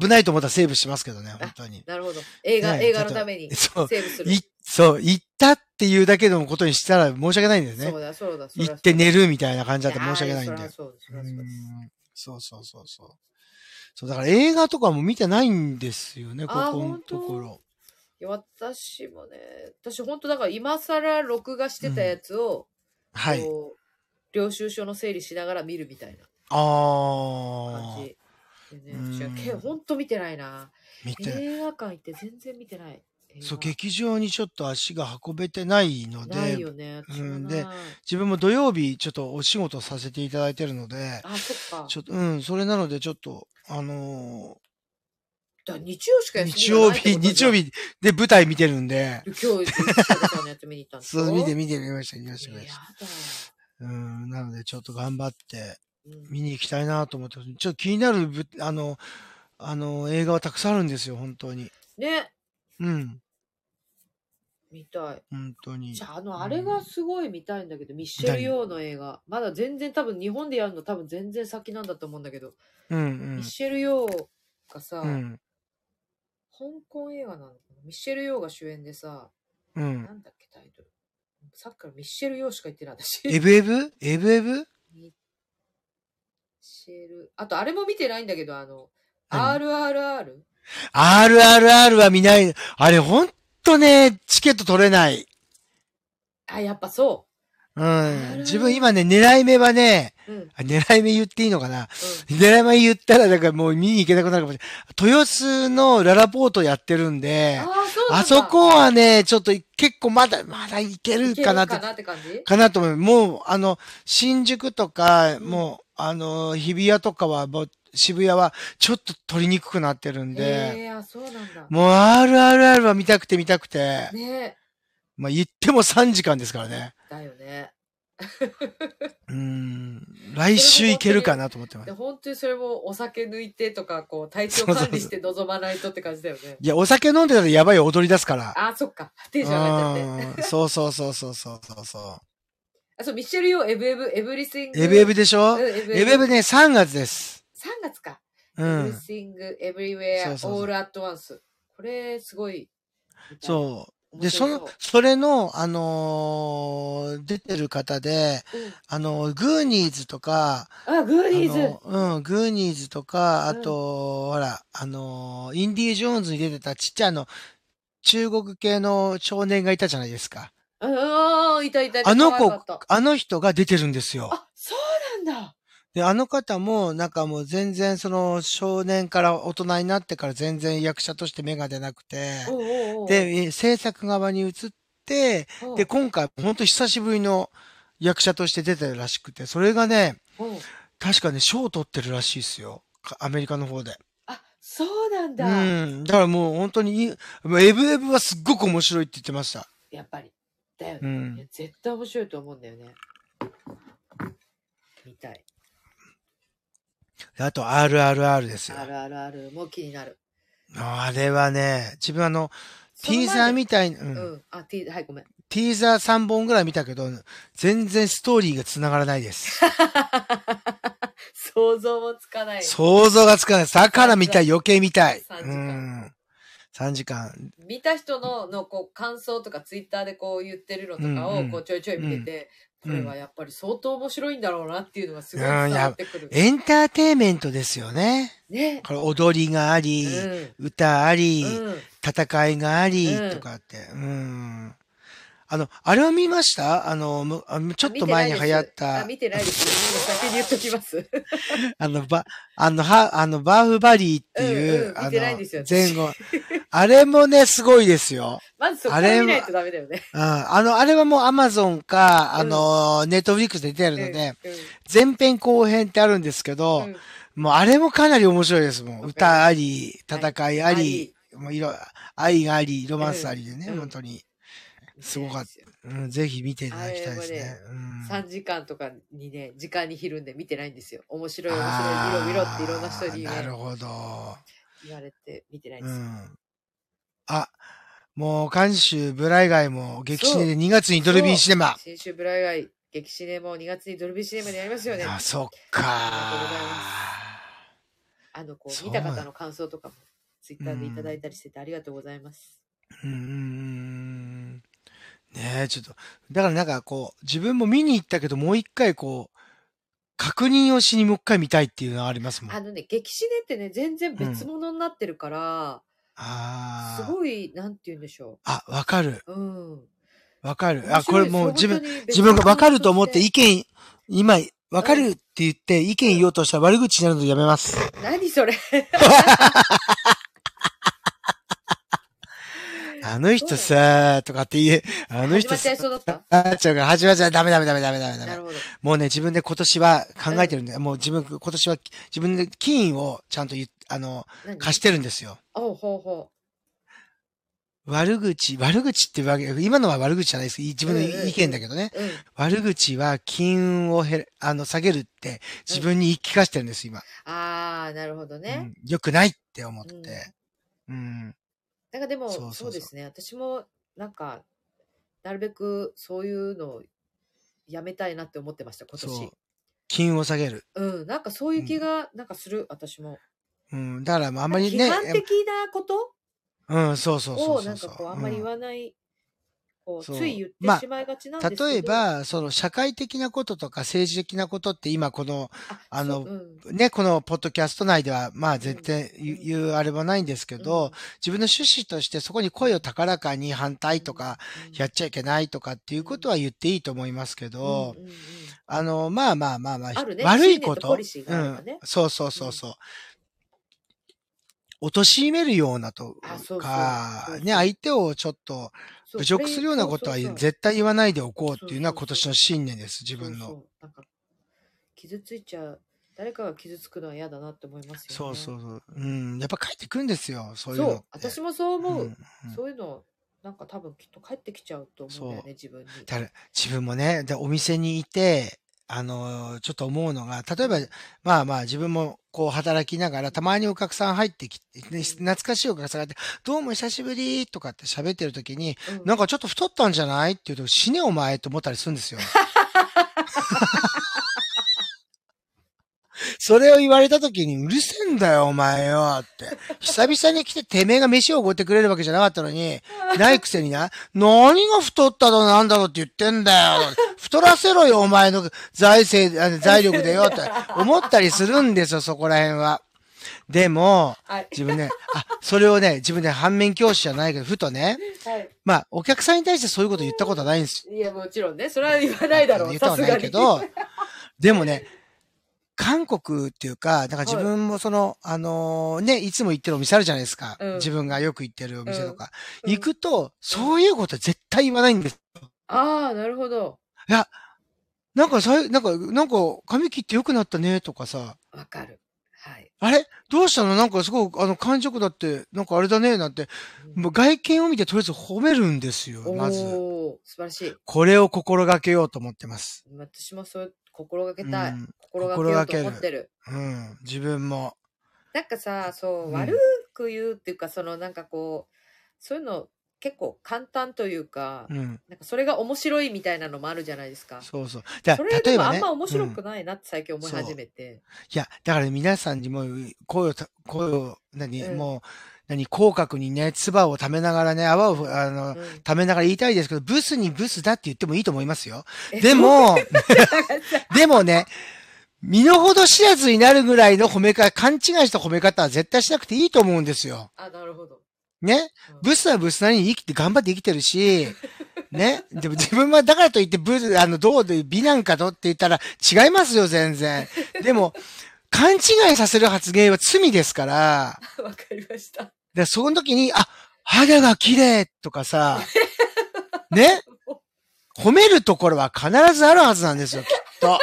危ないと思ったらセーブしますけどね、本当に。なるほど。映画のためにセーブする。そう、行ったっていうだけのことにしたら申し訳ないんだよね。そうだ。行って寝るみたいな感じだったら申し訳ないんだよ。そう。そう、だから映画とかも見てないんですよね、ここのところ。いや、私本当だから今更録画してたやつを、はい。領収書の整理しながら見るみたいな。感じ。ほんと見てないな。映画館行って全然見てない。そう、劇場にちょっと足が運べてないので。ないよね。で、自分も土曜日ちょっとお仕事させていただいてるので。あ、そっか。ちょっと、それなのでちょっと、日曜しかやってない。日曜日で舞台見てるんで。今日、ゆきさかちゃんのやつ見に行ったんですか？そう、見ました。なのでちょっと頑張って。見に行きたいなと思って、ちょっと気になる映画はたくさんあるんですよ、本当に。ね。見たい。本当に。じゃあ、あれがすごい見たいんだけど、ミッシェル・ヨーの映画。まだ全然多分、日本でやるの多分全然先なんだと思うんだけど。ミッシェル・ヨーがさ、香港映画なのかな？ミッシェル・ヨーが主演でさ、なんだっけタイトル。さっきからミッシェル・ヨーしか言ってない私。エブエブあと、あれも見てないんだけど、RRR。RRR は見ない。あれ、ほんとね、チケット取れない。あ、やっぱそう。自分今ね、狙い目はね、狙い目言っていいのかな。狙い目言ったら、だからもう見に行けなくなるかもしれない。豊洲のララポートやってるんで、あそこはね、ちょっと結構まだいけるかなって感じかなと思う。もう、新宿とか、もう、日比谷とかは、渋谷はちょっと取りにくくなってるんで。そうなんだ。もう RRR は見たくて。ね。まあ、言っても3時間ですからね。だよね。来週行けるかなと思ってます。本当にそれもお酒抜いてとか、こう、体調管理して臨まないとって感じだよね。いや、お酒飲んでたらやばい踊り出すから。あ、そっか。テンション上がっちゃって。そう。ミッシェル・ヨー、エブリシング。エブでしょ？エブね、3月です。3月か。エブリシング、エブリウェア、オール・アット・ワンス。これ、すごい。そう。で、それの、出てる方で、グーニーズとか、グーニーズとか、あと、ほら、インディー・ジョーンズに出てたちっちゃい中国系の少年がいたじゃないですか。いた。あの人が出てるんですよ。あ、そうなんだ。で、あの方も、なんかもう全然少年から大人になってから全然役者として芽が出なくて、で、制作側に移って、で、今回、ほんと久しぶりの役者として出てるらしくて、それがね、確かね、賞を取ってるらしいですよ。アメリカの方で。そうなんだ。だからもう本当に、エブエブはすっごく面白いって言ってました。やっぱり。だよね。絶対面白いと思うんだよね。見たい。あと、RRR ですよ。RRR も気になる。あれはね、自分T さんみたいな。はい、ごめん。ティーザー3本ぐらい見たけど、全然ストーリーが繋がらないです。想像もつかない。想像がつかない。だから見たい。余計見たい。3時間。見た人のこう感想とかツイッターでこう言ってるのとかをこうちょいちょい見てて、これはやっぱり相当面白いんだろうなっていうのがすごい伝わってくる。エンターテイメントですよね。ね。これ踊りがあり、歌あり、戦いがあり、とかって。あれは見ました？ちょっと前に流行った。見てないです。先に言っときます。バーフバリーっていう、見てないんですよ、前後。あれもね、すごいですよ。まずそこから見ないとダメだよね。あれはもう Amazon か、Netflix で出てるので、前編後編ってあるんですけど、もうあれもかなり面白いですもん。歌あり、戦いあり、もう愛があり、ロマンスありでね、本当に。すごかった、ぜひ見ていただきたいですね。3時間とかにね、時間にひるんで見てないんですよ。面白い、見ろっていろんな人に言われて見てないんですよ。もう、監修ブライガイも激シネで2月にドルビーシネマ。先週ブライガイ、激シネも2月にドルビーシネマでやりますよね。あ、そっかー。こう、見た方の感想とかも、ツイッターでいただいたりしてて、ありがとうございます。ねえ、ちょっと、だからなんかこう、自分も見に行ったけど、もう一回こう、確認をしにもう一回見たいっていうのはありますもん。激シネってね、全然別物になってるから、すごい、なんて言うんでしょう。わかる。わかる。これもう自分がわかると思って今、わかるって言って意見言おうとしたら悪口になるのやめます。何それ。あの人さーとかってあの人さーが始まっちゃう。ダメ。なるほど。もうね、自分で今年は考えてるんで、もう今年は自分で金をちゃんと貸してるんですよ。悪口ってわけ、今のは悪口じゃないです。自分の意見だけどね。悪口は金運を下げるって自分に言い聞かせてるんです、今。なるほどね。良くないって思って。なんかでも、そうですね。私も、なんか、なるべくそういうのをやめたいなって思ってました、今年。金を下げる。なんかそういう気が、なんかする、私も。だからあんまりね。批判的なことを、なんかこう、あんまり言わない。つい言ってしまいがちなんですけど、例えば、社会的なこととか政治的なことって今このポッドキャスト内では、絶対言うあれはないんですけど、自分の趣旨としてそこに声を高らかに反対とか、やっちゃいけないとかっていうことは言っていいと思いますけど、悪いこと、貶めるようなとか、ね、相手をちょっと侮辱するようなことは絶対言わないでおこうっていうのは今年の信念です、自分の。誰かが傷つくのは嫌だなって思いますよね。やっぱ帰ってくるんですよ、そういうの。私もそう思う。そういうの、なんか多分きっと帰ってきちゃうと思うんだよね、自分に。自分もね、お店にいて、ちょっと思うのが、例えば、自分もこう働きながら、たまにお客さん入ってきて、懐かしいお客さんが入って、どうも久しぶりとかって喋ってる時に、なんかちょっと太ったんじゃないって言うと、死ねお前と思ったりするんですよ。それを言われた時に、うるせえんだよ、お前よ、って。久々に来て、てめえが飯をおごってくれるわけじゃなかったのに、ないくせに何が太ったのなんだろうって言ってんだよ。太らせろよ、お前の財力でよ、って思ったりするんですよ、そこら辺は。でも、自分ね、それをね、自分で反面教師じゃないけど、ふとね、お客さんに対してそういうこと言ったことはないんですよ。いや、もちろんね、それは言わないだろう。言ったことはないけど、でもね、韓国っていうか、だから自分もいつも行ってるお店あるじゃないですか。自分がよく行ってるお店とか。行くと、そういうこと絶対言わないんです。なるほど。いや、なんか、髪切って良くなったね、とかさ。わかる。はい。あれどうしたのなんかすごく、感触だって、なんかあれだね、なんて、もう外見を見てとりあえず褒めるんですよ、まず。素晴らしい。これを心がけようと思ってます。私もそう、心がけたい。心がけようと思ってる。自分も。なんかさ、悪く言うっていうか、なんかこう、そういうの、結構簡単というか、うん、なんかそれが面白いみたいなのもあるじゃないですか。そうそう。それでもあんま面白くないなって最近思い始めて。いや、だから皆さんにも声をもう口角にね、唾を溜めながらね、泡を溜めながら言いたいですけど、ブスにブスだって言ってもいいと思いますよ。でも、でもね、身の程知らずになるぐらいの褒め方、勘違いした褒め方は絶対しなくていいと思うんですよ。あ、なるほど。ね、ブスはブスなりに生きて頑張って生きてるし、ね、でも自分はだからといってブス、どうで美なんかとって言ったら違いますよ、全然。でも、勘違いさせる発言は罪ですから。わかりました。で、その時に、あ、肌が綺麗とかさ、ね、褒めるところは必ずあるはずなんですよ、きっと。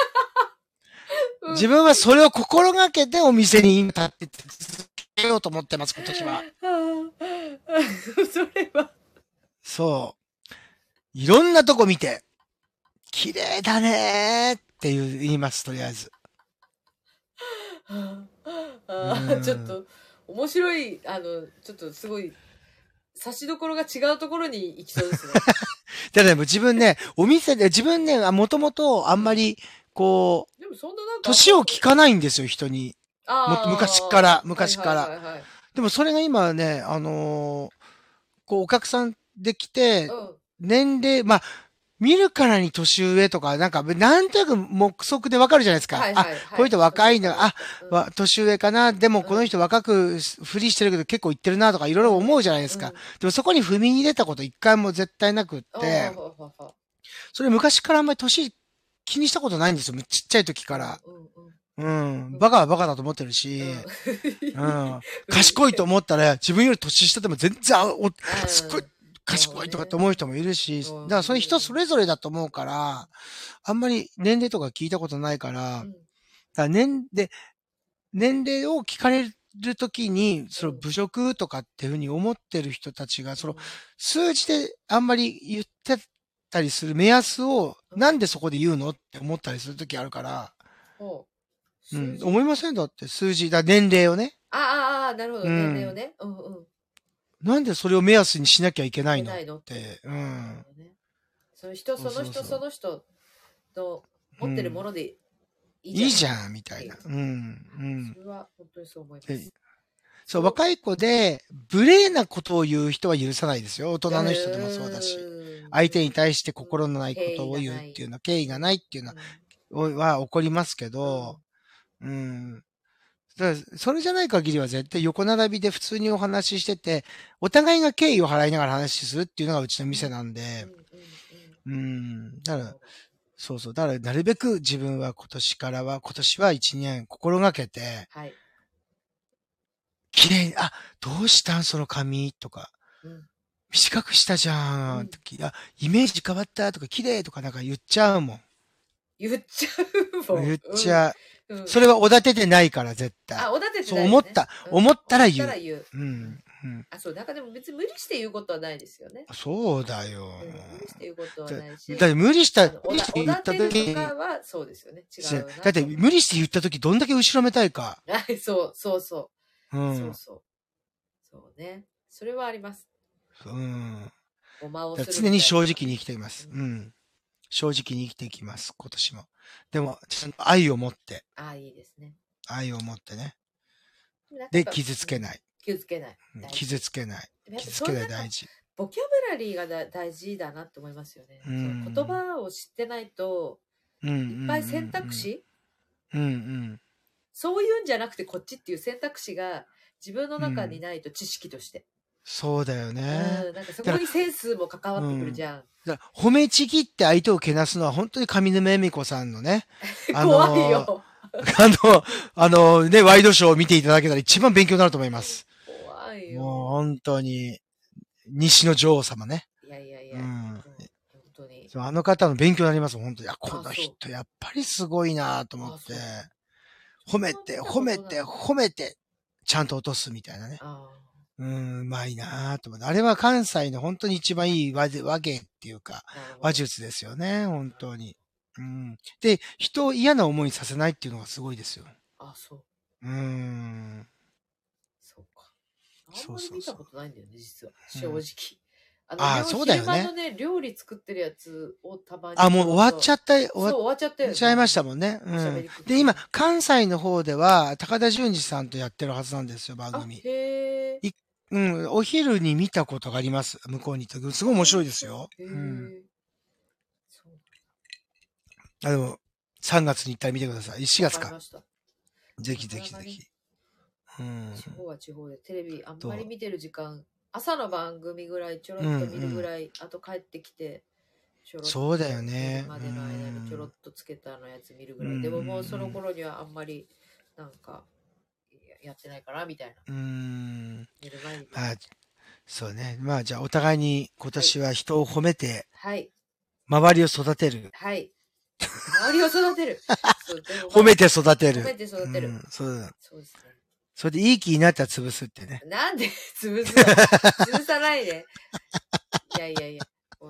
自分はそれを心がけてお店に立って続けようと思ってます、今年は。それは。そう。いろんなとこ見て、綺麗だねーって言います、とりあえず。ちょっと、面白い、ちょっとすごい、差しどころが違うところに行きそうですね。だから自分ね、お店で、自分ね、もともとあんまり、こう、年を聞かないんですよ、人に。昔から。はいはいはいはい、でもそれが今ね、こうお客さんで来て、年齢、まあ、見るからに年上とか、なんとなく目測でわかるじゃないですか。はいはいはい、あ、こういう人若いんだ、年上かな、でもこの人若くふりしてるけど結構言ってるなとかいろいろ思うじゃないですか。でもそこに踏み入れたこと一回も絶対なくって、それ昔からあんまり年気にしたことないんですよ、ちっちゃい時から。うん。バカはバカだと思ってるし、うん。賢いと思ったら、自分より年下でも全然、すっごい賢いとかって思う人もいるし、だからそれ人それぞれだと思うから、あんまり年齢とか聞いたことないから、年齢を聞かれるときに、その侮辱とかっていうふうに思ってる人たちが、その数字であんまり言ってたりする目安を、なんでそこで言うのって思ったりするときあるから、うん、思いませんだって、数字だ、年齢をね。なるほど、うん、年齢をね。うんうん。なんでそれを目安にしなきゃいけないのって。うん。その人、その人の持ってるものでいいじゃん、みたいな。うん。うん。それは本当にそう思います。そう、若い子で、無礼なことを言う人は許さないですよ。大人の人でもそうだし。相手に対して心のないことを言うっていうのは、敬意がないっていうのは起こりますけど、うん。だからそれじゃない限りは絶対横並びで普通にお話ししてて、お互いが敬意を払いながら話するっていうのがうちの店なんで、だから、そうそう。だから、なるべく自分は今年は1年心がけて、綺麗に、あ、どうしたんその髪とか、短くしたじゃん、あ、イメージ変わったとか、綺麗とかなんか言っちゃうもん。言っちゃう。それはおだててないから、絶対。あ、おだててない。そう思ったら言う。あ、そう、なんかでも別に無理して言うことはないですよね。そうだよ。無理して言うことはないし。だって無理して言った時は、そうですよね。違う。だって無理して言った時どんだけ後ろめたいか。そう。そうね。それはあります。常に正直に生きています。正直に生きていきます、今年も。でも、愛を持って。いいですね。愛を持ってね。で、傷つけない。大事。ボキャブラリーが大事だなって思いますよね。言葉を知ってないと、いっぱい選択肢そういうんじゃなくてこっちっていう選択肢が自分の中にないと知識として。そうだよね。なんかそこにセンスも関わってくるじゃん。褒めちぎって相手をけなすのは本当に上沼恵美子さんのね。怖いよ。ワイドショーを見ていただけたら一番勉強になると思います。怖いよ。もう本当に、西の女王様ね。いや。本当に。あの方の勉強になります、本当に。この人やっぱりすごいなと思って。褒めて、ちゃんと落とすみたいなね。うまいなぁと思って。あれは関西の本当に一番いい和芸っていうか、和術ですよね、本当に。で、人を嫌な思いさせないっていうのがすごいですよ。そう。そうか。あんまり見たことないんだよね、実は。正直。そうだよね。昼間のね、料理作ってるやつをたまに。もう終わっちゃいましたもんね。うん。で、今、関西の方では、高田純次さんとやってるはずなんですよ、番組。へー。お昼に見たことがあります。向こうに行った。すごい面白いですよ。うん。でも、3月に行ったら見てください。4月か。ぜひぜひぜひ。うん。地方は地方で、テレビあんまり見てる時間。朝の番組ぐらいちょろっと見るぐらい、あと帰ってきてちょろっとそうだよねまでの間にちょろっとつけたのやつ見るぐらい、でももうその頃にはあんまりなんかやってないからみたいな。寝る前に。そうね。まあじゃあお互いに今年は人を褒めて、はい、周りを育てる。はい。周りを育てる。褒めて育てる。褒めて育てる。そうだ。そうですね。それでいい気になったら潰すってね。なんで潰すの潰さないで。いやいやいや。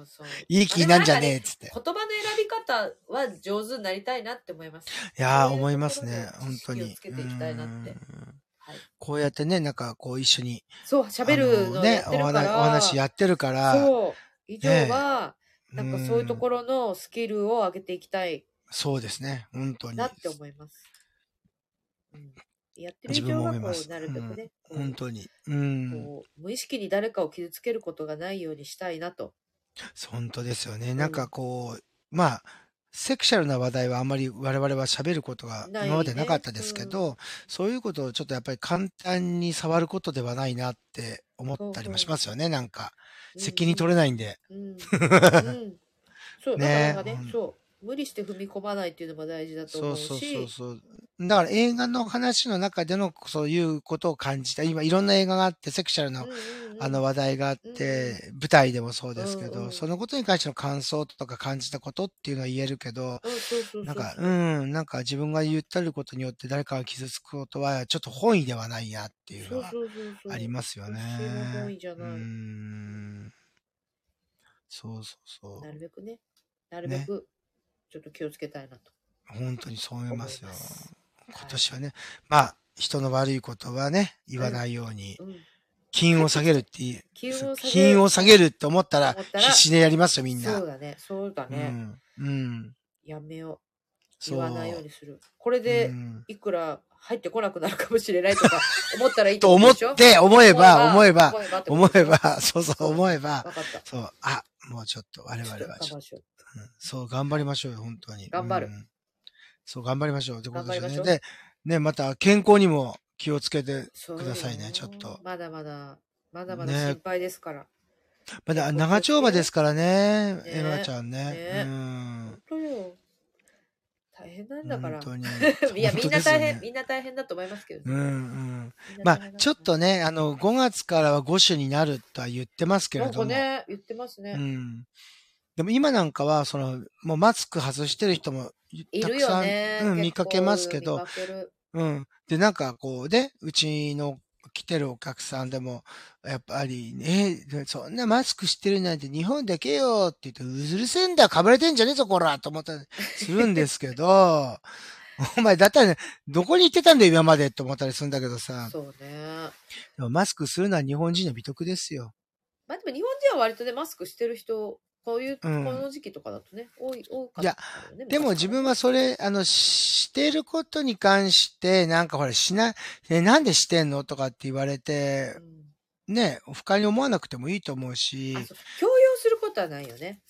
そういい気になんじゃねえっつって、ね。言葉の選び方は上手になりたいなって思います。いやー、思いますね。本当に。気をつけていきたいなって。はい、こうやってね、なんかこう一緒に。そう、喋るのね、お話やってるから。そう。以上は、ね、なんかそういうところのスキルを上げていきたい。そうですね。本当に。なって思います。やってる以上はこうなるべくね、本当に、こう無意識に誰かを傷つけることがないようにしたいなと。本当ですよね。なんかこう、まあセクシャルな話題はあんまり我々は喋ることが今までなかったですけど、そういうことをちょっとやっぱり簡単に触ることではないなって思ったりもしますよね。なんか責任取れないんで、そうね、そう。無理して踏み込まないっていうのも大事だと思うし。そう。だから映画の話の中でのそういうことを感じた。今いろんな映画があって、セクシャルの話題があって、舞台でもそうですけど、そのことに関しての感想とか感じたことっていうのは言えるけど、なんか自分が言ったることによって誰かが傷つくことはちょっと本意ではないなっていうのはありますよね。なるべくね。ちょっと気をつけたいなと。本当にそう思いますよ。今年はね、まあ、人の悪いことはね、言わないように、金を下げるって、金を下げるって思ったら、必死でやりますよ、みんな。そうだね、そうだね。やめよう。言わないようにする。これで、いくら入ってこなくなるかもしれないとか、思ったらいいと思って、思えば、そう、もうちょっと、我々はちょっと。そう、頑張りましょうよ、本当に。頑張る。そう、頑張りましょうってことですよね。で、ね、また健康にも気をつけてくださいね、ちょっと。まだまだ心配ですから。まだ長丁場ですからね、エマちゃんね。本当よ。大変なんだから。いや、みんな大変だと思いますけどね。まあ、ちょっとね、5月からは5種になるとは言ってますけれども。そうね、言ってますね。でも今なんかは、もうマスク外してる人もたくさん見かけますけど、で、なんかこうね、うちの来てるお客さんでも、やっぱり、そんなマスクしてるなんて日本だけよって言って、うるせえんだ、かぶれてんじゃねえぞ、こらと思ったりするんですけど、お前だったらね、どこに行ってたんだよ、今までと思ったりするんだけどさ。そうね。でもマスクするのは日本人の美徳ですよ。まあでも日本人は割とね、マスクしてる人、この時期とかだとね、多かった。いや、でも自分はそれ、してることに関して、なんかほら、なんでしてんのとかって言われて、ね、不快に思わなくてもいいと思うし。強要することはないよね。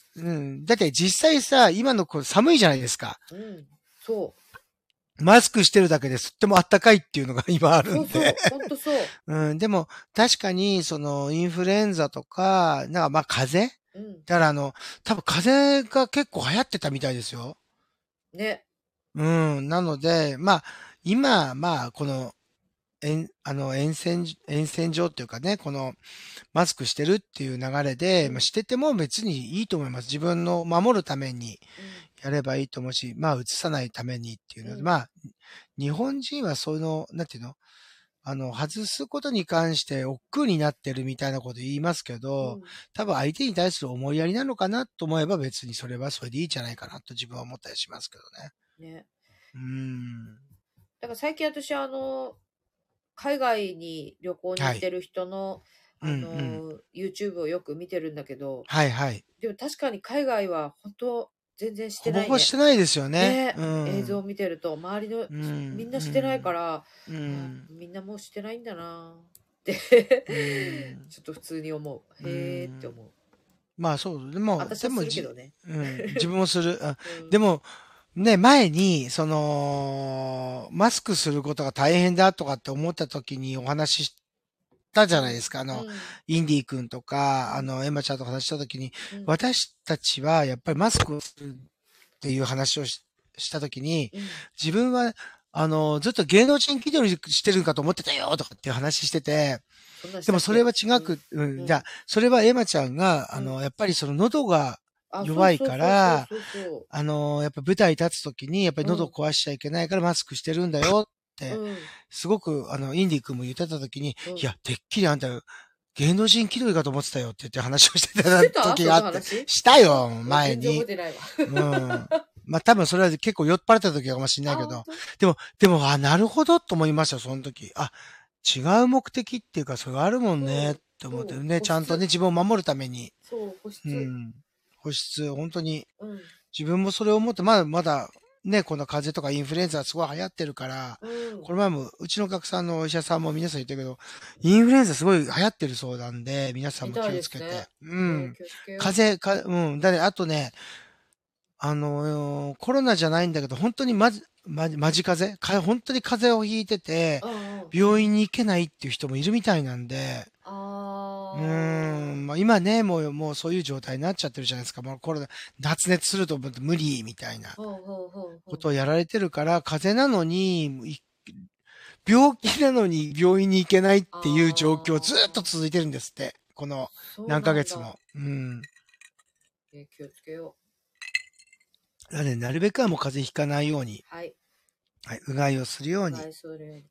だって実際さ、今の子寒いじゃないですか。マスクしてるだけでとってもあったかいっていうのが今あるんで。本当そう。でも、確かに、インフルエンザとか、なんかまあ、風邪だから多分風邪が結構流行ってたみたいですよ。ね。なので、まあ、今、まあ、この、沿線上っていうかね、この、マスクしてるっていう流れで、まあ、してても別にいいと思います。自分の守るためにやればいいと思うし、まあ、うつさないためにっていうので、まあ、日本人はそういうの、なんていうの？外すことに関して億劫になってるみたいなこと言いますけど、多分相手に対する思いやりなのかなと思えば別にそれはそれでいいじゃないかなと自分は思ったりしますけどね。ね。だから最近私海外に旅行に行ってる人の、YouTube をよく見てるんだけど、はいはい。でも確かに海外は本当全然してないね。ほぼしてないですよね。ね、うん、映像を見てると周りの、うん、みんなしてないから、うん、みんなもうしてないんだなって、うん、ちょっと普通に思う。へーって思う。まあそうでも私はするけどね。自分もする。うん、でもね、前に、その、マスクすることが大変だとかって思った時にお話ししたじゃないですか。うん、インディー君とか、エマちゃんと話した時に、うん、私たちはやっぱりマスクをするっていう話を した時に、うん、自分は、ずっと芸能人気取りしてるんかと思ってたよとかっていう話してて、でもそれは違く、うんうん、じゃあ、それはエマちゃんが、やっぱりその喉が、弱いから、やっぱ舞台立つときに、やっぱり喉壊しちゃいけないからマスクしてるんだよって、うん、すごく、インディー君も言ってたときに、うん、いや、てっきりあんた、芸能人気取りかと思ってたよって言って話をしてた時があって、したよ、前に。うん。まあ、多分それは結構酔っ払った時かもしれないけど、でも、あ、なるほどと思いました、その時。あ、違う目的っていうか、それがあるもんね、って思ってね、ちゃんとね、自分を守るために。そう、保湿。うん保湿、本当に、うん、自分もそれを思って、まだね、この風邪とかインフルエンザすごい流行ってるから、うん、この前もうちのお客さんのお医者さんも皆さん言ってるけど、インフルエンザすごい流行ってるそうなんで、皆さんも気をつけて。ね、うん。風邪、うん。だね、あとね、コロナじゃないんだけど、本当にまじ風邪本当に風邪をひいてて、病院に行けないっていう人もいるみたいなんで、まあ、今ね、もうそういう状態になっちゃってるじゃないですか。もうコロナ、発熱すると無理みたいなことをやられてるから、風邪なのに、病気なのに病院に行けないっていう状況ずっと続いてるんですって。この何ヶ月も。うん。気をつけよう。なるべくはもう風邪ひかないように、はいはい、うがいをするように、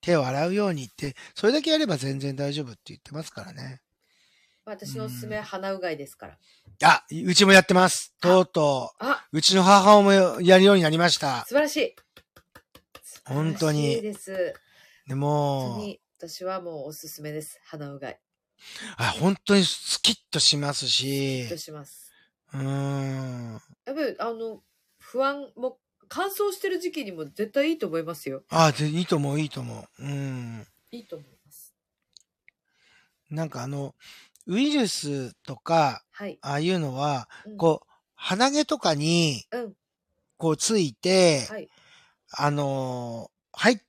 手を洗うようにって、それだけやれば全然大丈夫って言ってますからね。私のおすすめは鼻うがいですから。あ、うちもやってます。とうとう。うちの母親もやるようになりました。素晴らしい。本当に。いいです。でも、本当に私はもうおすすめです。鼻うがい。あ、本当にスキッとしますし。スキッとします。やっぱり不安も乾燥してる時期にも絶対いいと思いますよ。ああ、いいと思う、いいと思う。うん。いいと思います。なんかウイルスとか、はい、ああいうのは、うん、こう鼻毛とかに、うん、こうついて、はい、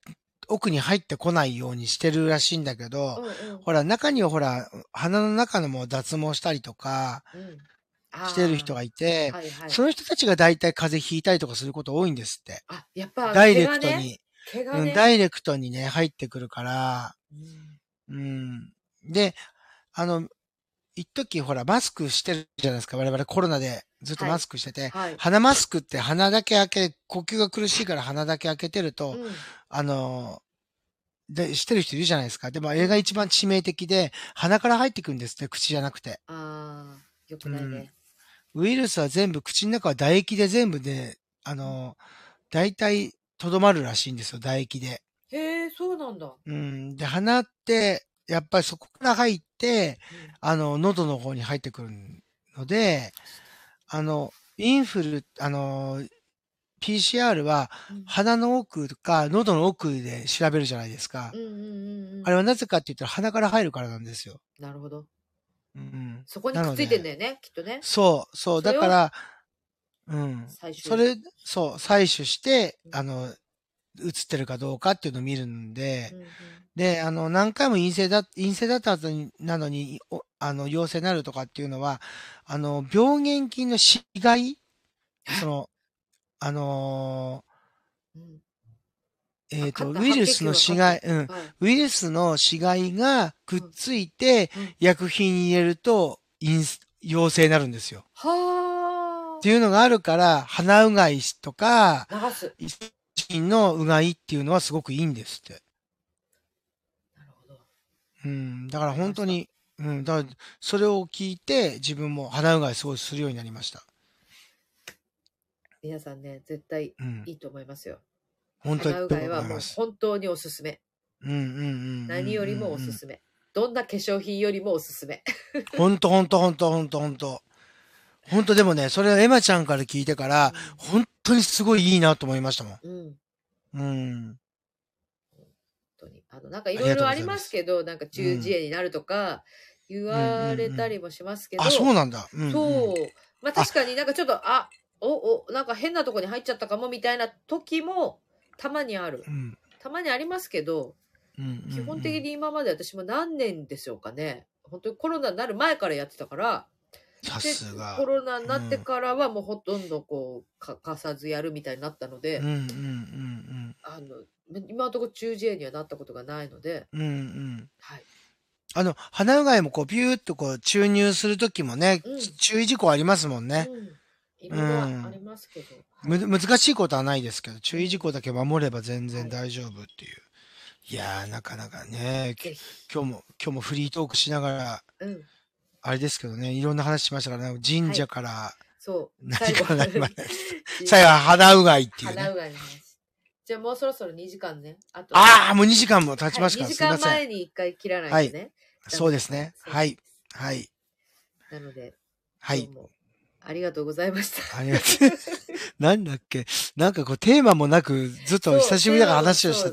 奥に入ってこないようにしてるらしいんだけど、うんうん、ほら中にはほら鼻の中のも脱毛したりとか。うんしてる人がいて、はいはい、その人たちが大体風邪ひいたりとかすること多いんですって。あ、やっぱダイレクトに、うん、ダイレクトにね、入ってくるから、うん。で、一時ほら、マスクしてるじゃないですか。我々コロナでずっとマスクしてて、はいはい、鼻マスクって鼻だけ開け、呼吸が苦しいから鼻だけ開けてると、うん、してる人いるじゃないですか。でも、あれが一番致命的で、鼻から入ってくるんですって、口じゃなくて。あー、よくないね。うんウイルスは全部、口の中は唾液で全部ね、大体とどまるらしいんですよ、唾液で。へえ、そうなんだ。うん。で、鼻って、やっぱりそこから入って、うん、喉の方に入ってくるので、インフル、PCR は、鼻の奥とか、喉の奥で調べるじゃないですか。あれはなぜかって言ったら鼻から入るからなんですよ。なるほど。うん、そこにくっついてんだよね、きっとね。そう、そう、だから、うん。採取して、映ってるかどうかっていうのを見るんで、うんうん、で、何回も陰性だった後に、なのに、陽性になるとかっていうのは、病原菌の死骸ウイルスの死骸、うん。ウイルスの死骸がくっついて、薬品に入れると、陽性になるんですよ。はぁ。っていうのがあるから、鼻うがいとか、医師のうがいっていうのはすごくいいんですって。なるほど。うん。だから本当に、うん。だから、それを聞いて、自分も鼻うがいすごいするようになりました。皆さんね、絶対いいと思いますよ。うん鼻うがいはもう本当におすすめ。何よりもおすすめ。どんな化粧品よりもおすすめ。ほんとほんとほんとほんとほんと。ほんとでもね、それはエマちゃんから聞いてから、本当にすごいいいなと思いましたもん。うん。うん。本当に。なんかいろいろありますけど、なんか中耳炎になるとか言われたりもしますけど。うんうんうん、あ、そうなんだ。うんうん、そう。まあ確かになんかちょっと、なんか変なとこに入っちゃったかもみたいな時もたまにある。うん、たまにありますけど、うんうんうん、基本的に今まで私も何年でしょうかね。本当にコロナになる前からやってたから、さすがコロナになってからはもうほとんどこう欠かさずやるみたいになったので、うんうんうんうん、今のところ中耳炎にはなったことがないので、うんうん、はい。鼻うがいもこうビューッとこう注入するときもね、うん、注意事項ありますもんね。うん、色々ありますけど、うんはい、難しいことはないですけど、注意事項だけ守れば全然大丈夫っていう。はい、いやーなかなかね、今日もフリートークしながら。うんあれですけどね、いろんな話しましたからね、神社から、はい、そう何から何まで。最後は鼻うがいっていう、ね。鼻うがいの話。じゃあもうそろそろ2時間ね。もう2時間も経ちましたから、はい、すみません。2時間前に1回切らないとね。はい、そうですね。はい。はい。なので、はい。ありがとうございました。ありがとう。なんだっけ、なんかこうテーマもなく、ずっと久しぶりだから話をした。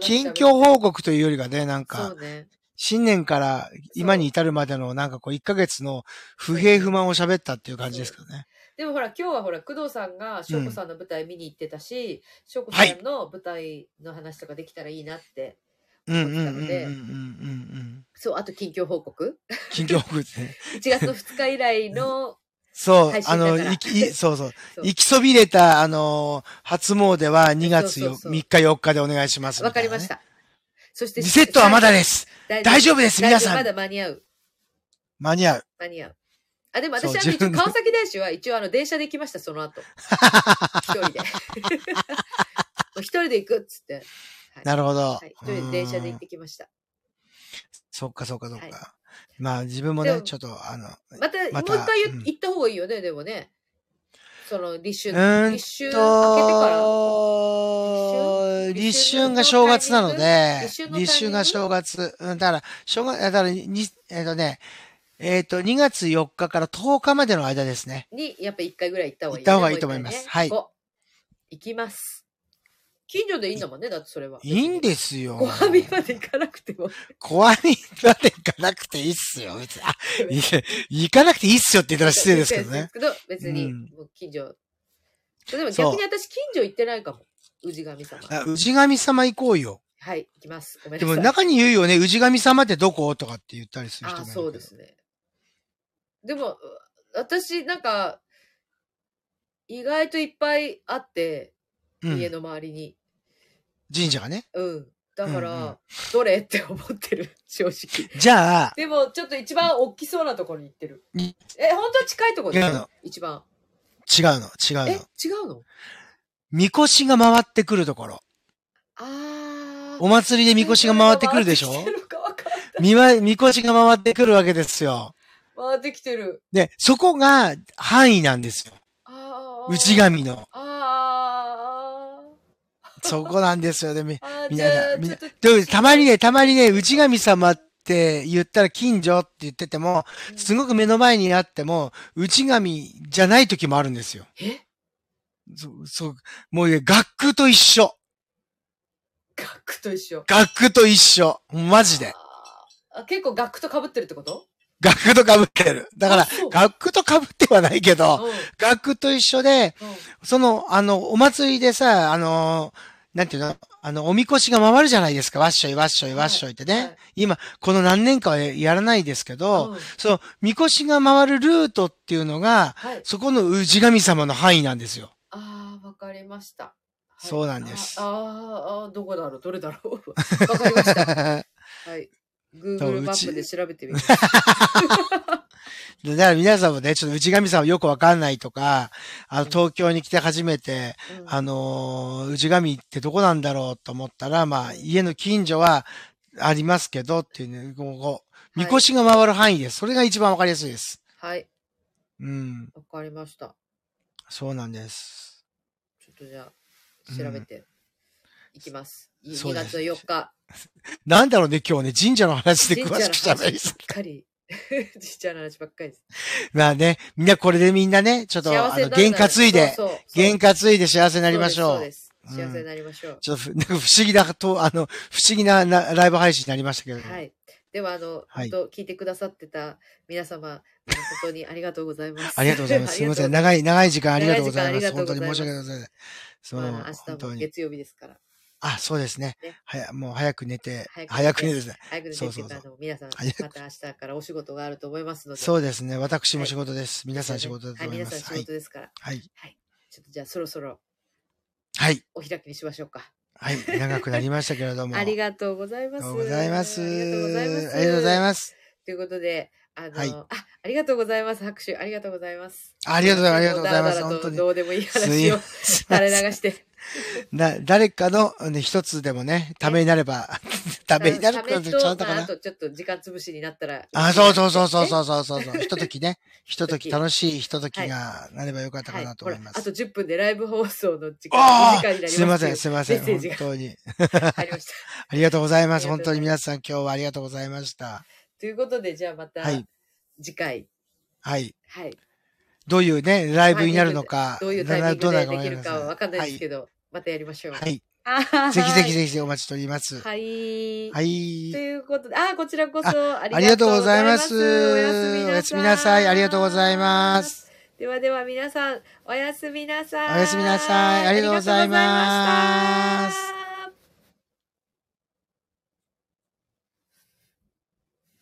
近況報告というよりがね、なんか。そうね新年から今に至るまでのなんかこう1ヶ月の不平不満を喋ったっていう感じですけどね。でもほら今日はほら工藤さんが翔子さんの舞台見に行ってたし、翔子さんの舞台の話とかできたらいいなって思ってたので、そうあと近況報告。近況報告ですね。1月の2日以来のそうそう行きそびれた初詣は2月3日4日でお願いします。わかりました。そしてリセットはまだです。大丈夫です、皆さん。まだ間に合う。間に合う。あ、でも私は一応、川崎大師は一応電車で行きました、その後。一人で。一人で行くっつって。はい、なるほど。はい、一人で電車で行ってきました。そっか、はい。まあ自分もね、ちょっとまたもう一回行った方がいいよね、でもね。立春明けてから。立春が正月なので、立春が正月。だから、2月4日から10日までの間ですね。に、やっぱ1回ぐらい行った方がいい、ね。行った方がいいと思います。ね、はい。行きます。近所でいいんだもんね、だってそれは。いいんですよ。小網まで行かなくても。小網まで行かなくていいっすよ、別に。あ、行かなくていいっすよって言ったら失礼ですけどね。別に、近所。でも逆に私、近所行ってないかも。氏神様。氏神様行こうよ。はい、行きます。ごめんなさい。でも中に言うよね、氏神様ってどことかって言ったりする人もいる。あ、そうですね。でも、私、なんか、意外といっぱいあって、家の周りに、うん、神社がねうんだから、どれって思ってる正直じゃあでもちょっと一番大きそうなところに行ってる本当は近いところで一番違うのみこしが回ってくるところお祭りでみこしが回ってくるでしょみこしが回ってくるわけですよ回ってきてるでそこが範囲なんですよ内神のそこなんですよね、みんな。たまにね、内神様って言ったら近所って言ってても、すごく目の前にあっても、内神じゃない時もあるんですよ。え？そう、もう学区と一緒。学区と一緒。マジで。結構学区と被ってるってこと？学区と被ってる。だから、学区と被ってはないけど、学区と一緒で、お祭りでさ、なんていうのおみこしが回るじゃないですか。わっしょいってね。はい、今、この何年かはやらないですけど、みこしが回るルートっていうのが、はい、そこの氏神様の範囲なんですよ。ああ、わかりました。はい、そうなんです。どこだろうどれだろうわかりました。はい。Google マップで調べてみます。だから皆さんもね、ちょっと内神様よくわかんないとか、東京に来て初めて、内神ってどこなんだろうと思ったら、まあ、家の近所はありますけどっていうね、みこしが回る範囲です。それが一番わかりやすいです。はい。うん。わかりました。そうなんです。ちょっとじゃあ、調べていきます。2月4日。なんだろうね、今日ね、神社の話で詳しく喋りすぎた。神社の話ばっかりです。まあね、みんなこれでみんなね、ちょっと、験担いで、験担いで幸せになりましょう。そうです。幸せになりましょう。うん、ちょっと、なんか不思議なと、不思議なライブ配信になりましたけど、ね。はい。では、はい、本当聞いてくださってた皆様、本当にありがとうございます。ありがとうございます。すみません。長い時間ありがとうございます。本当に申し訳ございません。そう、まあ、明日も月曜日ですから。あ、そうですね。もう早く寝て、早く寝てですね。早く寝て、皆さん、また明日からお仕事があると思いますので。そうですね。私も仕事です。皆さん仕事だと思います。皆さん仕事ですから。はい。ちょっとじゃあそろそろ、はい。お開きにしましょうか。はい。長くなりましたけれども。ありがとうございます。ありがとうございます。ありがとうございます。ということで、ありがとうございます。拍手、ありがとうございます。ありがとうございます。ありがとうございます。本当に。どうでもいい話を垂れ流して。誰かの一つでもね、ためになれば、ためになるからちゃんとかな。あとちょっと時間潰しになったら。あ、そう。ひとときね、ひととき、楽しいひとときがなればよかったかなと思います。あと10分でライブ放送の時間になります。すいません。本当に。ありがとうございます。本当に皆さん今日はありがとうございました。ということで、じゃあまた次回。はい。どういうね、ライブになるのか、どういうタイミングでできるかは分かんないですけど、またやりましょう。はい。ぜひお待ちしております。はい。はい。ということで、こちらこそありがとうございます。おやすみなさい。ありがとうございます。ではでは皆さん、おやすみなさい。ありがとうございます。